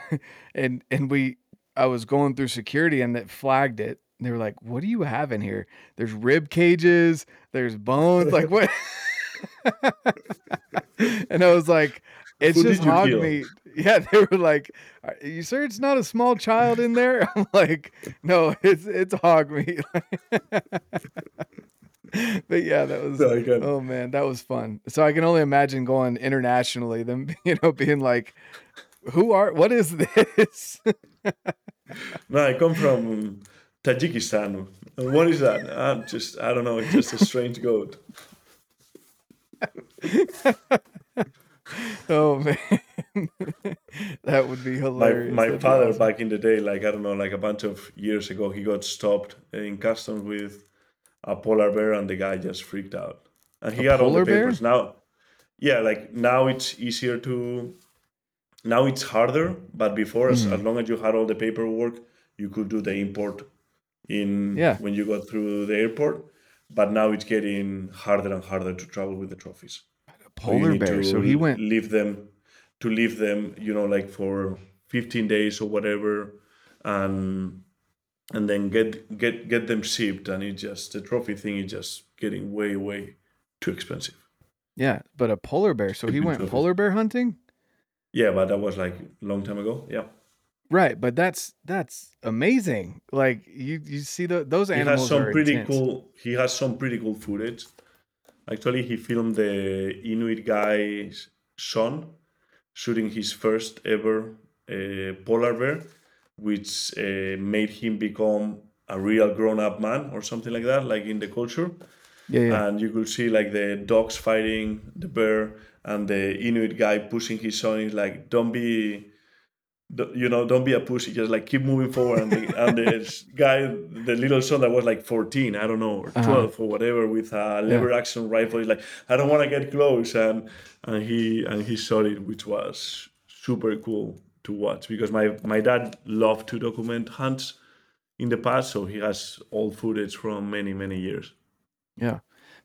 and and we. I was going through security and it flagged it And they were like, what do you have in here? There's rib cages, there's bones, like what? And I was like, it's Who just hog meat. Yeah, they were like, are you sure it's not a small child in there? I'm like, no, it's it's hog meat. But yeah, that was, so oh man, that was fun. So I can only imagine going internationally, them, you know, being like, who are, what is this? No, I come from Tajikistan. What is that? I'm just, I don't know. It's just a strange goat. Oh man, that would be hilarious. My, my father awesome. Back in the day, like I don't know, like a bunch of years ago, he got stopped in customs with a polar bear, and the guy just freaked out. And he a got all the papers bear? Now. Yeah, like now it's easier to. Now it's harder, but before, mm. as, as long as you had all the paperwork, you could do the import in yeah. when you got through the airport. But now it's getting harder and harder to travel with the trophies. Polar so bear. So he went leave them to leave them, you know, like for fifteen days or whatever, and and then get get get them shipped. And it just the trophy thing is just getting way way too expensive. Yeah, but a polar bear. So he went polar bear hunting. Yeah, but that was like a long time ago. Yeah. Right, but that's that's amazing. Like you, you see the, those animals. He has some are pretty intense. cool. He has some pretty cool footage. Actually, he filmed the Inuit guy's son shooting his first ever uh, polar bear, which uh, made him become a real grown-up man or something like that, like in the culture. Yeah, yeah. And you could see like the dogs fighting the bear, and the Inuit guy pushing his son. He's like, "Don't be, you know, don't be a pussy. Just like keep moving forward." And the, and the guy, the little son that was like fourteen, I don't know, or twelve uh-huh. or whatever, with a lever yeah. action rifle, he's like, "I don't want to get close." And and he and he shot it, which was super cool to watch because my my dad loved to document hunts in the past, so he has old footage from many many years. Yeah,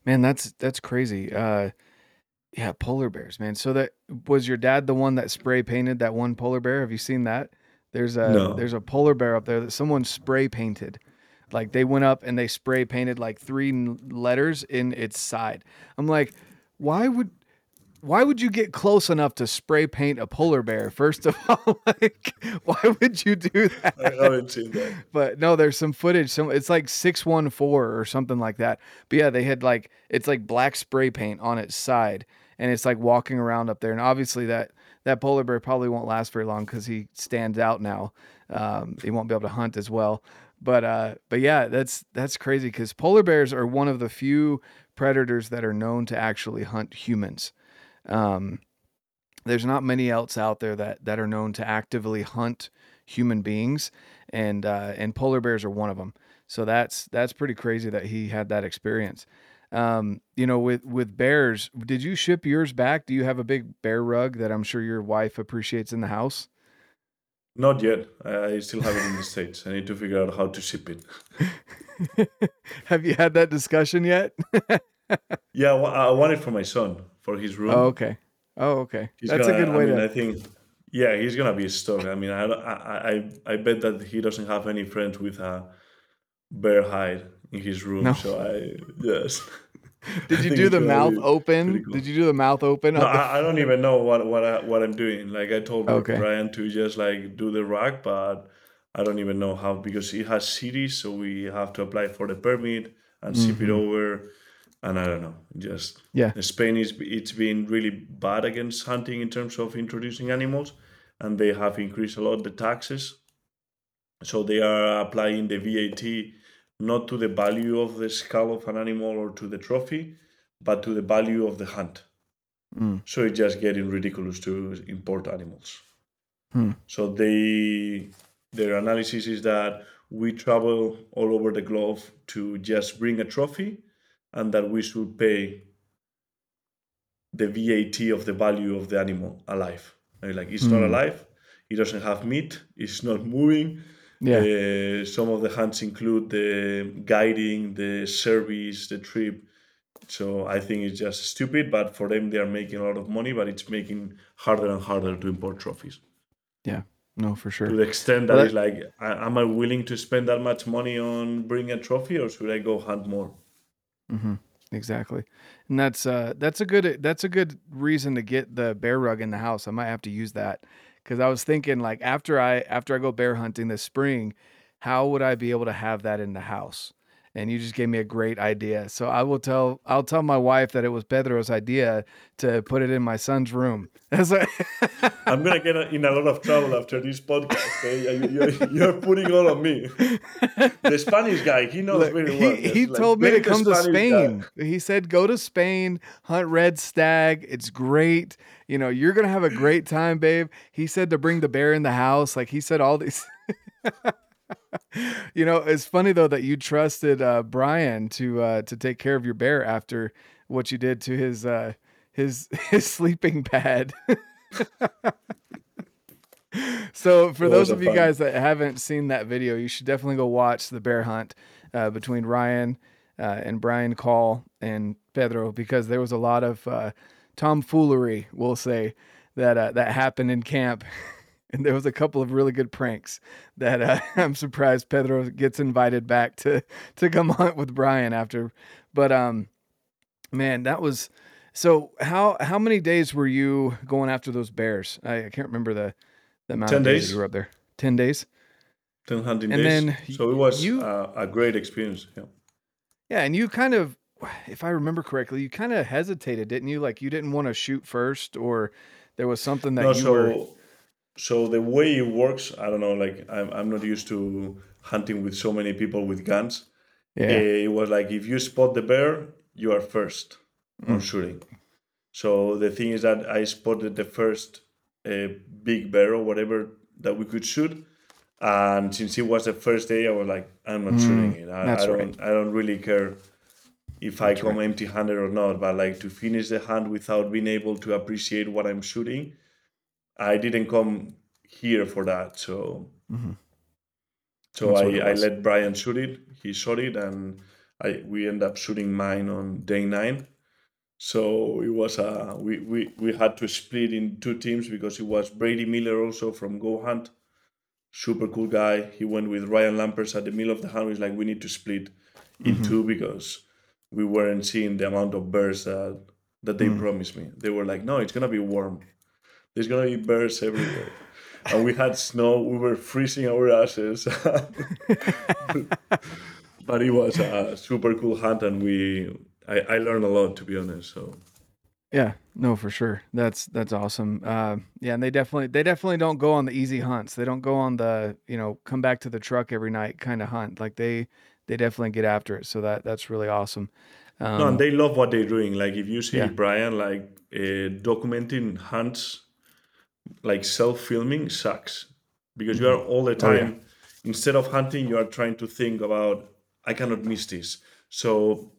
man, that's that's crazy. Uh, Yeah, polar bears, man. So that was your dad, the one that spray painted that one polar bear? Have you seen that? There's a no. there's a polar bear up there that someone spray painted. Like they went up and they spray painted like three letters in its side. I'm like, why would why would you get close enough to spray paint a polar bear? First of all, like why would you do that? I haven't seen that. But no, there's some footage. Some it's like six one four or something like that. But yeah, they had like it's like black spray paint on its side. And it's like walking around up there. And obviously that, that polar bear probably won't last very long because he stands out now. Um, he won't be able to hunt as well. But uh, but yeah, that's that's crazy because polar bears are one of the few predators that are known to actually hunt humans. Um, there's not many else out there that, that are known to actively hunt human beings. And uh, and polar bears are one of them. So that's that's pretty crazy that he had that experience. Um, you know, with, with bears, did you ship yours back? Do you have a big bear rug that I'm sure your wife appreciates in the house? Not yet. I still have it in the States. I need to figure out how to ship it. Have you had that discussion yet? Yeah. Well, I want it for my son, for his room. Oh, okay. Oh, okay. He's That's gonna, a good way I mean, to, I think, yeah, he's going to be stoked. I mean, I, I, I, I bet that he doesn't have any friends with a bear hide in his room. No. So I yes. Did you do the mouth open? Cool. Did you do the mouth open? No, I, I don't even know what what I, what I'm doing. Like I told okay. Brian to just like do the rack, but I don't even know how because it has cities, so we have to apply for the permit and mm-hmm. ship it over. And I don't know, just yeah. Spain is it's been really bad against hunting in terms of introducing animals, and they have increased a lot the taxes, so they are applying the V A T. Not to the value of the skull of an animal or to the trophy, but to the value of the hunt. Mm. So it's just getting ridiculous to import animals. Mm. So they, their analysis is that we travel all over the globe to just bring a trophy and that we should pay the V A T of the value of the animal alive. Like it's mm. not alive, it doesn't have meat, it's not moving. Yeah. Uh, some of the hunts include the guiding, the service, the trip. So I think it's just stupid, but for them, they are making a lot of money, but it's making harder and harder to import trophies. Yeah. No, for sure. To the extent that well, it's like, am I willing to spend that much money on bringing a trophy, or should I go hunt more? Mm-hmm. Exactly, and that's uh, that's a good that's a good reason to get the bear rug in the house. I might have to use that, because I was thinking, like, after I after I go bear hunting this spring, how would I be able to have that in the house? And you just gave me a great idea. So I will tell I'll tell my wife that it was Pedro's idea to put it in my son's room. That's like... I'm gonna get in a lot of trouble after this podcast. Eh? You're, you're putting all on me. The Spanish guy, he knows very well. He, he like, told me to come to Spain. Guy. He said, "Go to Spain, hunt red stag. It's great. You know, you're gonna have a great time, babe." He said to bring the bear in the house. Like, he said all these. You know, it's funny though that you trusted uh, Brian to uh, to take care of your bear after what you did to his uh, his his sleeping pad. So, for those of you guys that haven't seen that video, you should definitely go watch the bear hunt uh, between Ryan uh, and Brian Call and Pedro, because there was a lot of uh, tomfoolery, we'll say, that uh, that happened in camp. And there was a couple of really good pranks that uh, I'm surprised Pedro gets invited back to to come hunt with Brian after. But um, man, that was so. How how many days were you going after those bears? I, I can't remember the the amount ten of days, days you were up there. Ten days. Ten hunting and days. Then so it was you, uh, a great experience. Yeah. Yeah, and you kind of, if I remember correctly, you kind of hesitated, didn't you? Like, you didn't want to shoot first, or there was something that no, you so, were. So the way it works, I don't know, like I'm I'm not used to hunting with so many people with guns. Yeah. It was like, if you spot the bear, you are first mm. on shooting. So the thing is that I spotted the first uh, big bear or whatever that we could shoot. And since it was the first day, I was like, I'm not mm. shooting it. I, I don't right. I don't really care if That's I come right. empty-handed or not. But like, to finish the hunt without being able to appreciate what I'm shooting, I didn't come here for that, so mm-hmm. so I, I let Brian shoot it. He shot it, and I we ended up shooting mine on day nine. So it was a we, we, we had to split in two teams, because it was Brady Miller also from Go Hunt, super cool guy. He went with Ryan Lampers at the middle of the hunt. He's like, we need to split mm-hmm. in two, because we weren't seeing the amount of bears that that they mm-hmm. promised me. They were like, no, it's gonna be warm. There's going to be bears everywhere. And we had snow. We were freezing our asses. But it was a super cool hunt, and we I, I learned a lot, to be honest. So yeah, no, for sure. That's that's awesome. Uh, yeah, and they definitely they definitely don't go on the easy hunts. They don't go on the, you know, come back to the truck every night kind of hunt. Like, they they definitely get after it. So that that's really awesome. Um, no, and they love what they're doing. Like, if you see yeah. Brian, like, uh, documenting hunts, like self-filming sucks, because you are all the time, oh, yeah. instead of hunting, you are trying to think about, I cannot miss this. So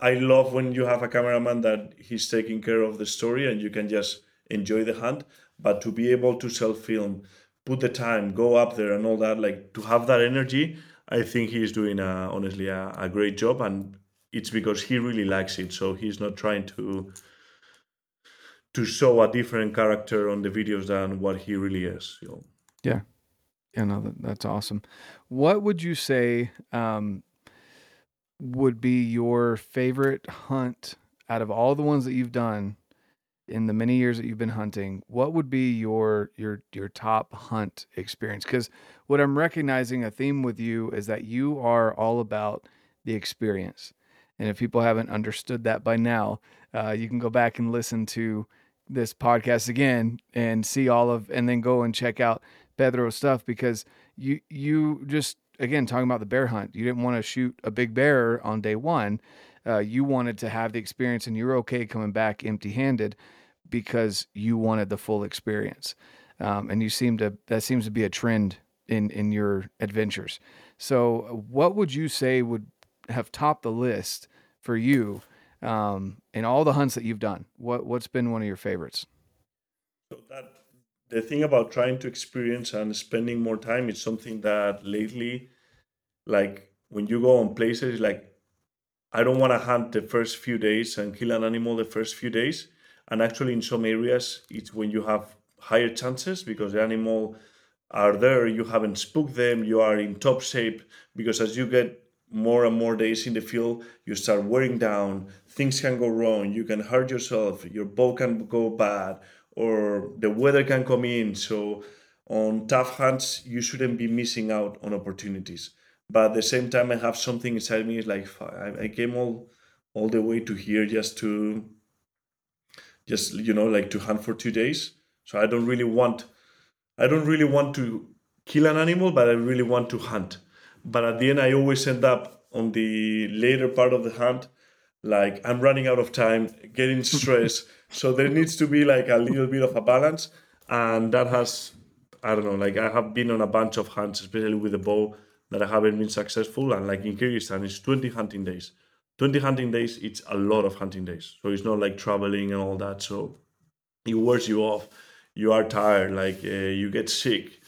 I love when you have a cameraman that he's taking care of the story and you can just enjoy the hunt. But to be able to self-film, put the time, go up there and all that, like, to have that energy, I think he's doing a, honestly a, a great job. And it's because he really likes it. So he's not trying to... to show a different character on the videos than what he really is. You know? Yeah. Yeah, no, that, that's awesome. What would you say um, would be your favorite hunt out of all the ones that you've done in the many years that you've been hunting? What would be your, your, your top hunt experience? Because what I'm recognizing a theme with you is that you are all about the experience. And if people haven't understood that by now, uh, you can go back and listen to this podcast again and see all of, and then go and check out Pedro's stuff, because you, you just, again, talking about the bear hunt, you didn't want to shoot a big bear on day one. Uh, you wanted to have the experience, and you're okay coming back empty handed because you wanted the full experience. Um, and you seem to, that seems to be a trend in, in your adventures. So what would you say would have topped the list for you um, in all the hunts that you've done? What, what's been one of your favorites? So that, the thing about trying to experience and spending more time is something that lately, like when you go on places, like I don't want to hunt the first few days and kill an animal the first few days. And actually in some areas, it's when you have higher chances because the animal are there, you haven't spooked them, you are in top shape, because as you get more and more days in the field, you start wearing down, things can go wrong, you can hurt yourself, your bow can go bad, or the weather can come in. So on tough hunts, you shouldn't be missing out on opportunities. But at the same time, I have something inside me, it's like, I came all all the way to here just to, just, you know, like to hunt for two days. So I don't really want, I don't really want to kill an animal, but I really want to hunt. But at the end, I always end up on the later part of the hunt, like I'm running out of time, getting stressed. So there needs to be like a little bit of a balance. And that has, I don't know, like I have been on a bunch of hunts, especially with the bow, that I haven't been successful. And like in Kyrgyzstan, it's twenty hunting days. twenty hunting days, it's a lot of hunting days. So it's not like traveling and all that. So it wears you off. You are tired, like uh, you get sick.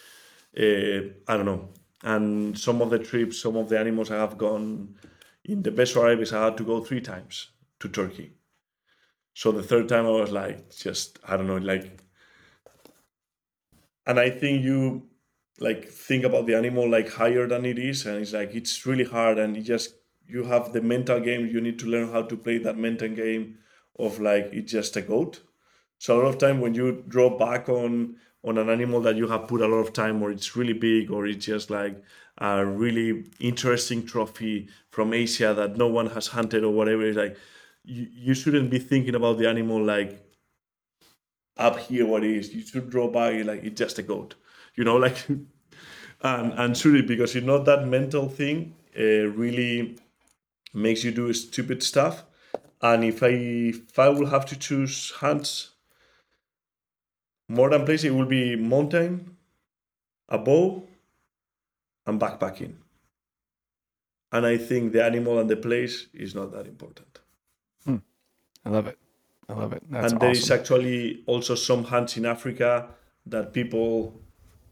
Uh, I don't know. And some of the trips, some of the animals I have gone, in the best arrivals, I had to go three times to Turkey. So the third time I was like, just, I don't know, like, and I think you like think about the animal like higher than it is. And it's like, it's really hard. And you just, you have the mental game. You need to learn how to play that mental game of like, it's just a goat. So a lot of time when you draw back on, on an animal that you have put a lot of time, or it's really big, or it's just like a really interesting trophy from Asia that no one has hunted or whatever. It's like, you, you shouldn't be thinking about the animal like up here, what it is. You should draw by like, it's just a goat, you know, like, and, and truly, because you know, that mental thing uh, really makes you do stupid stuff. And if I, if I will have to choose hunts, more than place, it will be mountain, a bow, and backpacking. And I think the animal and the place is not that important. Hmm. I love it. I love it. That's and there awesome. Is actually also some hunts in Africa that people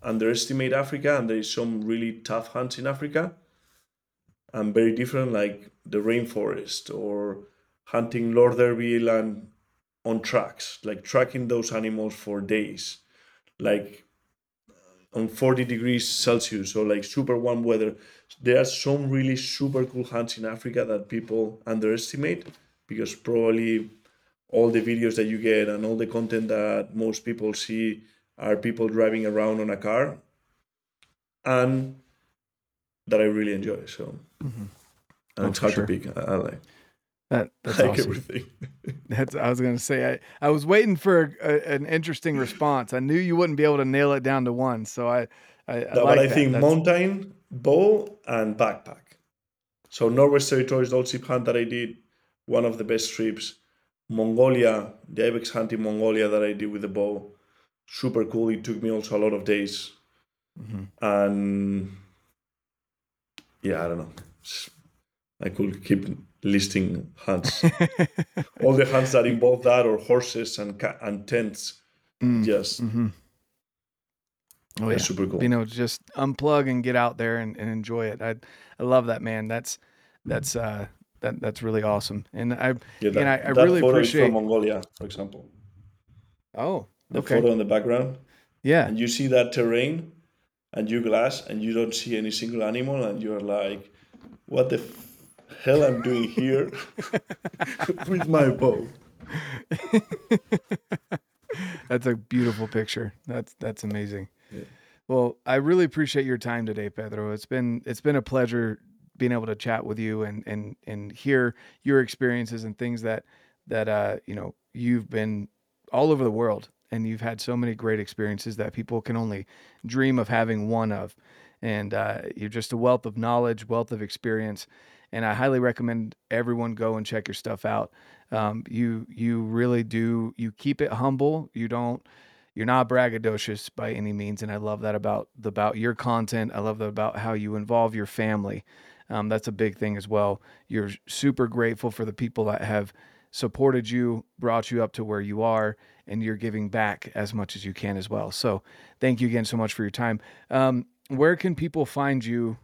underestimate Africa, and there is some really tough hunts in Africa, and very different, like the rainforest or hunting Lord Derby and on tracks, like tracking those animals for days, like on forty degrees Celsius or like super warm weather. There are some really super cool hunts in Africa that people underestimate, because probably all the videos that you get and all the content that most people see are people driving around on a car, and that I really enjoy. So mm-hmm. and oh, it's hard sure. to pick. I, I like. That, that's like awesome. Everything. That's, I was going to say, I, I was waiting for a, a, an interesting response. I knew you wouldn't be able to nail it down to one. So I, I, I no, like but I that. think that's... mountain, bow, and backpack. So Northwest Territories, the old sheep hunt that I did, one of the best trips. Mongolia, the ibex hunt in Mongolia that I did with the bow. Super cool. It took me also a lot of days. Mm-hmm. And yeah, I don't know. I could keep listing hunts, all the hunts that involve that, or horses and ca- and tents. Mm, yes. Mm-hmm. Oh, that's yeah. super cool. You know, just unplug and get out there and, and enjoy it. I I love that, man. That's that's uh that that's really awesome. And I yeah, that, and I, I that really photo appreciate is from Mongolia, for example. Oh, the okay. photo in the background. Yeah, and you see that terrain, and you glass, and you don't see any single animal, and you're like, what the. F- hell I'm doing here with my bow. That's a beautiful picture. That's that's amazing. Yeah. Well, I really appreciate your time today, Pedro. It's been it's been a pleasure being able to chat with you and and and hear your experiences and things that that uh you know, you've been all over the world, and you've had so many great experiences that people can only dream of having one of. And uh, you're just a wealth of knowledge, wealth of experience. And I highly recommend everyone go and check your stuff out. Um, you you really do. You keep it humble. You don't. You're not braggadocious by any means. And I love that about the, about your content. I love that about how you involve your family. Um, that's a big thing as well. You're super grateful for the people that have supported you, brought you up to where you are, and you're giving back as much as you can as well. So thank you again so much for your time. Um, where can people find you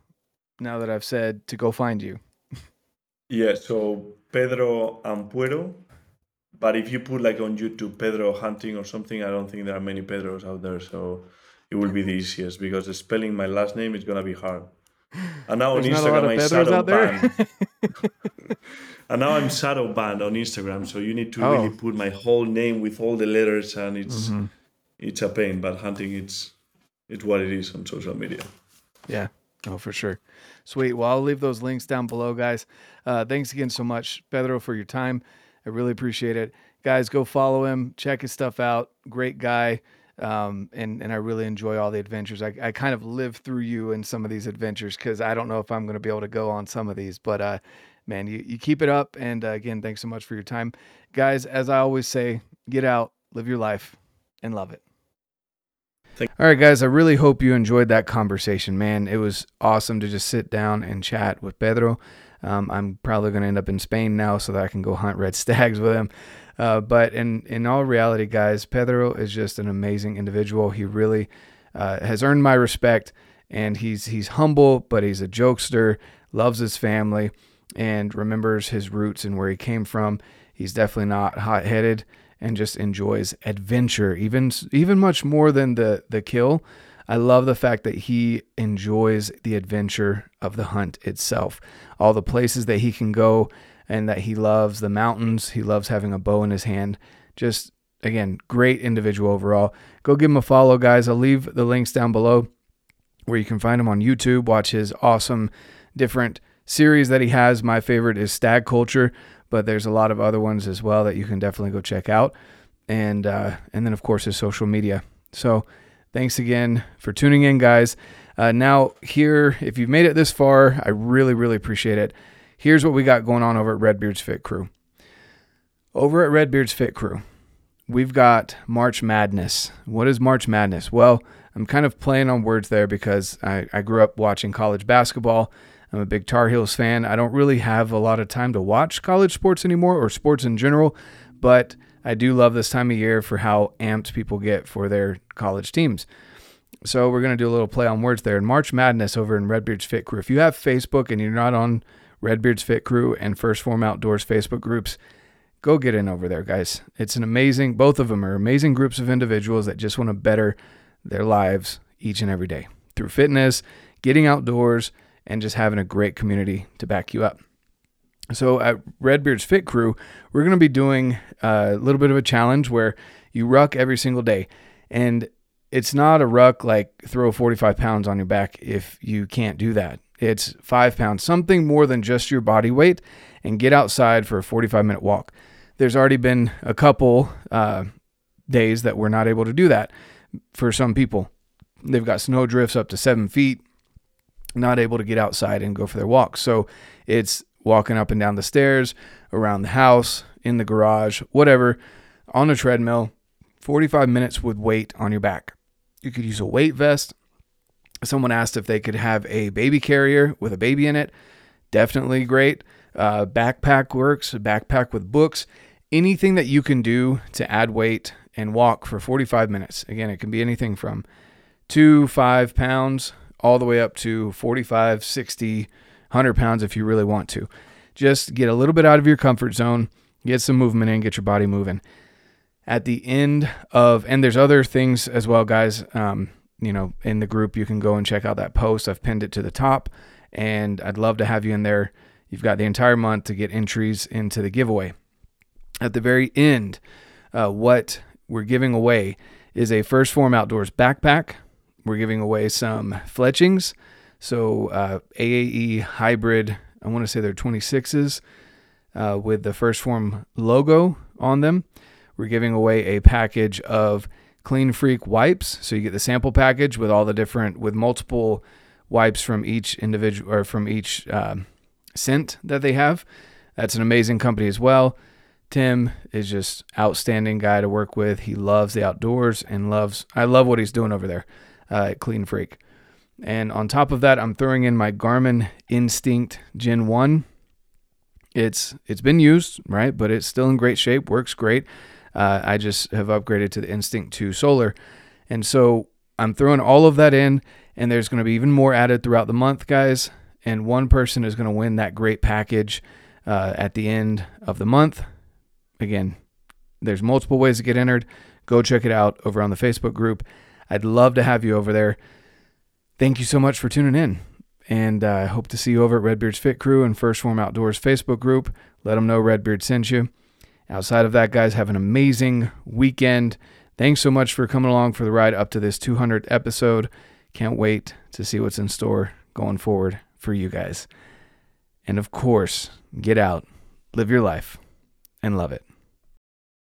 now that I've said to go find you? Yeah, so Pedro Ampuero, but if you put like on YouTube Pedro hunting or something, I don't think there are many Pedros out there. So It will be the easiest because spelling my last name is going to be hard. And now on Instagram, I'm shadow banned. And now I'm shadow banned on Instagram. So you need to oh. really put my whole name with all the letters, and it's mm-hmm. it's a pain. But hunting, it's it's what it is on social media. Yeah. Oh, for sure. Sweet. Well, I'll leave those links down below, guys. Uh, thanks again so much, Pedro, for your time. I really appreciate it. Guys, go follow him. Check his stuff out. Great guy. Um, and, and I really enjoy all the adventures. I, I kind of live through you in some of these adventures because I don't know if I'm going to be able to go on some of these. But, uh, man, you, you keep it up. And, uh, again, thanks so much for your time. Guys, as I always say, get out, live your life, and love it. All right, guys, I really hope you enjoyed that conversation, man. It was awesome to just sit down and chat with Pedro. Um, I'm probably going to end up in Spain now so that I can go hunt red stags with him. Uh, but in, in all reality, guys, Pedro is just an amazing individual. He really uh, has earned my respect, and he's he's humble, but he's a jokester, loves his family, and remembers his roots and where he came from. He's definitely not hot-headed, and just enjoys adventure, even even much more than the, the kill. I love the fact that he enjoys the adventure of the hunt itself. All the places that he can go and that he loves, the mountains. He loves having a bow in his hand. Just, again, great individual overall. Go give him a follow, guys. I'll leave the links down below where you can find him on YouTube. Watch his awesome different series that he has. My favorite is Stag Culture, but there's a lot of other ones as well that you can definitely go check out. And uh, and then, of course, his social media. So thanks again for tuning in, guys. Uh, now here, if you've made it this far, I really, really appreciate it. Here's what we got going on over at Redbeard's Fit Crew. Over at Redbeard's Fit Crew, we've got March Madness. What is March Madness? Well, I'm kind of playing on words there because I, I grew up watching college basketball. I'm a big Tar Heels fan. I don't really have a lot of time to watch college sports anymore or sports in general, but I do love this time of year for how amped people get for their college teams. So we're going to do a little play on words there. In March Madness over in Redbeard's Fit Crew. If you have Facebook and you're not on Redbeard's Fit Crew and First Form Outdoors Facebook groups, go get in over there, guys. It's an amazing, both of them are amazing groups of individuals that just want to better their lives each and every day through fitness, getting outdoors, and just having a great community to back you up. So at Redbeard's Fit Crew, we're going to be doing a little bit of a challenge where you ruck every single day. And it's not a ruck like throw forty-five pounds on your back if you can't do that. It's five pounds, something more than just your body weight, and get outside for a forty-five minute walk. There's already been a couple uh, days that we're not able to do that for some people. They've got snow drifts up to seven feet. Not able to get outside and go for their walk. So it's walking up and down the stairs, around the house, in the garage, whatever, on a treadmill, forty-five minutes with weight on your back. You could use a weight vest. Someone asked if they could have a baby carrier with a baby in it. Definitely great. Uh, backpack works, a backpack with books, anything that you can do to add weight and walk for forty-five minutes. Again, it can be anything from two, five pounds, all the way up to forty-five, sixty, one hundred pounds if you really want to. Just get a little bit out of your comfort zone, get some movement in, get your body moving. At the end of, and there's other things as well, guys, um, you know, in the group, you can go and check out that post. I've pinned it to the top, and I'd love to have you in there. You've got the entire month to get entries into the giveaway. At the very end, uh, what we're giving away is a First Form Outdoors backpack. We're giving away some fletchings. So uh, A A E Hybrid, I want to say they're twenty-sixes uh, with the First Form logo on them. We're giving away a package of Clean Freak wipes. So you get the sample package with all the different, with multiple wipes from each individual or from each um, scent that they have. That's an amazing company as well. Tim is just outstanding guy to work with. He loves the outdoors and loves, I love what he's doing over there. Uh, Clean Freak. And on top of that, I'm throwing in my Garmin Instinct Gen one. It's it's been used, right? But it's still in great shape, works great. Uh, I just have upgraded to the Instinct two Solar. And so I'm throwing all of that in, and there's going to be even more added throughout the month, guys. And one person is going to win that great package uh, at the end of the month. Again, there's multiple ways to get entered. Go check it out over on the Facebook group. I'd love to have you over there. Thank you so much for tuning in. And I uh, hope to see you over at Redbeard's Fit Crew and First Form Outdoors Facebook group. Let them know Redbeard sent you. Outside of that, guys, have an amazing weekend. Thanks so much for coming along for the ride up to this two hundredth episode. Can't wait to see what's in store going forward for you guys. And of course, get out, live your life, and love it.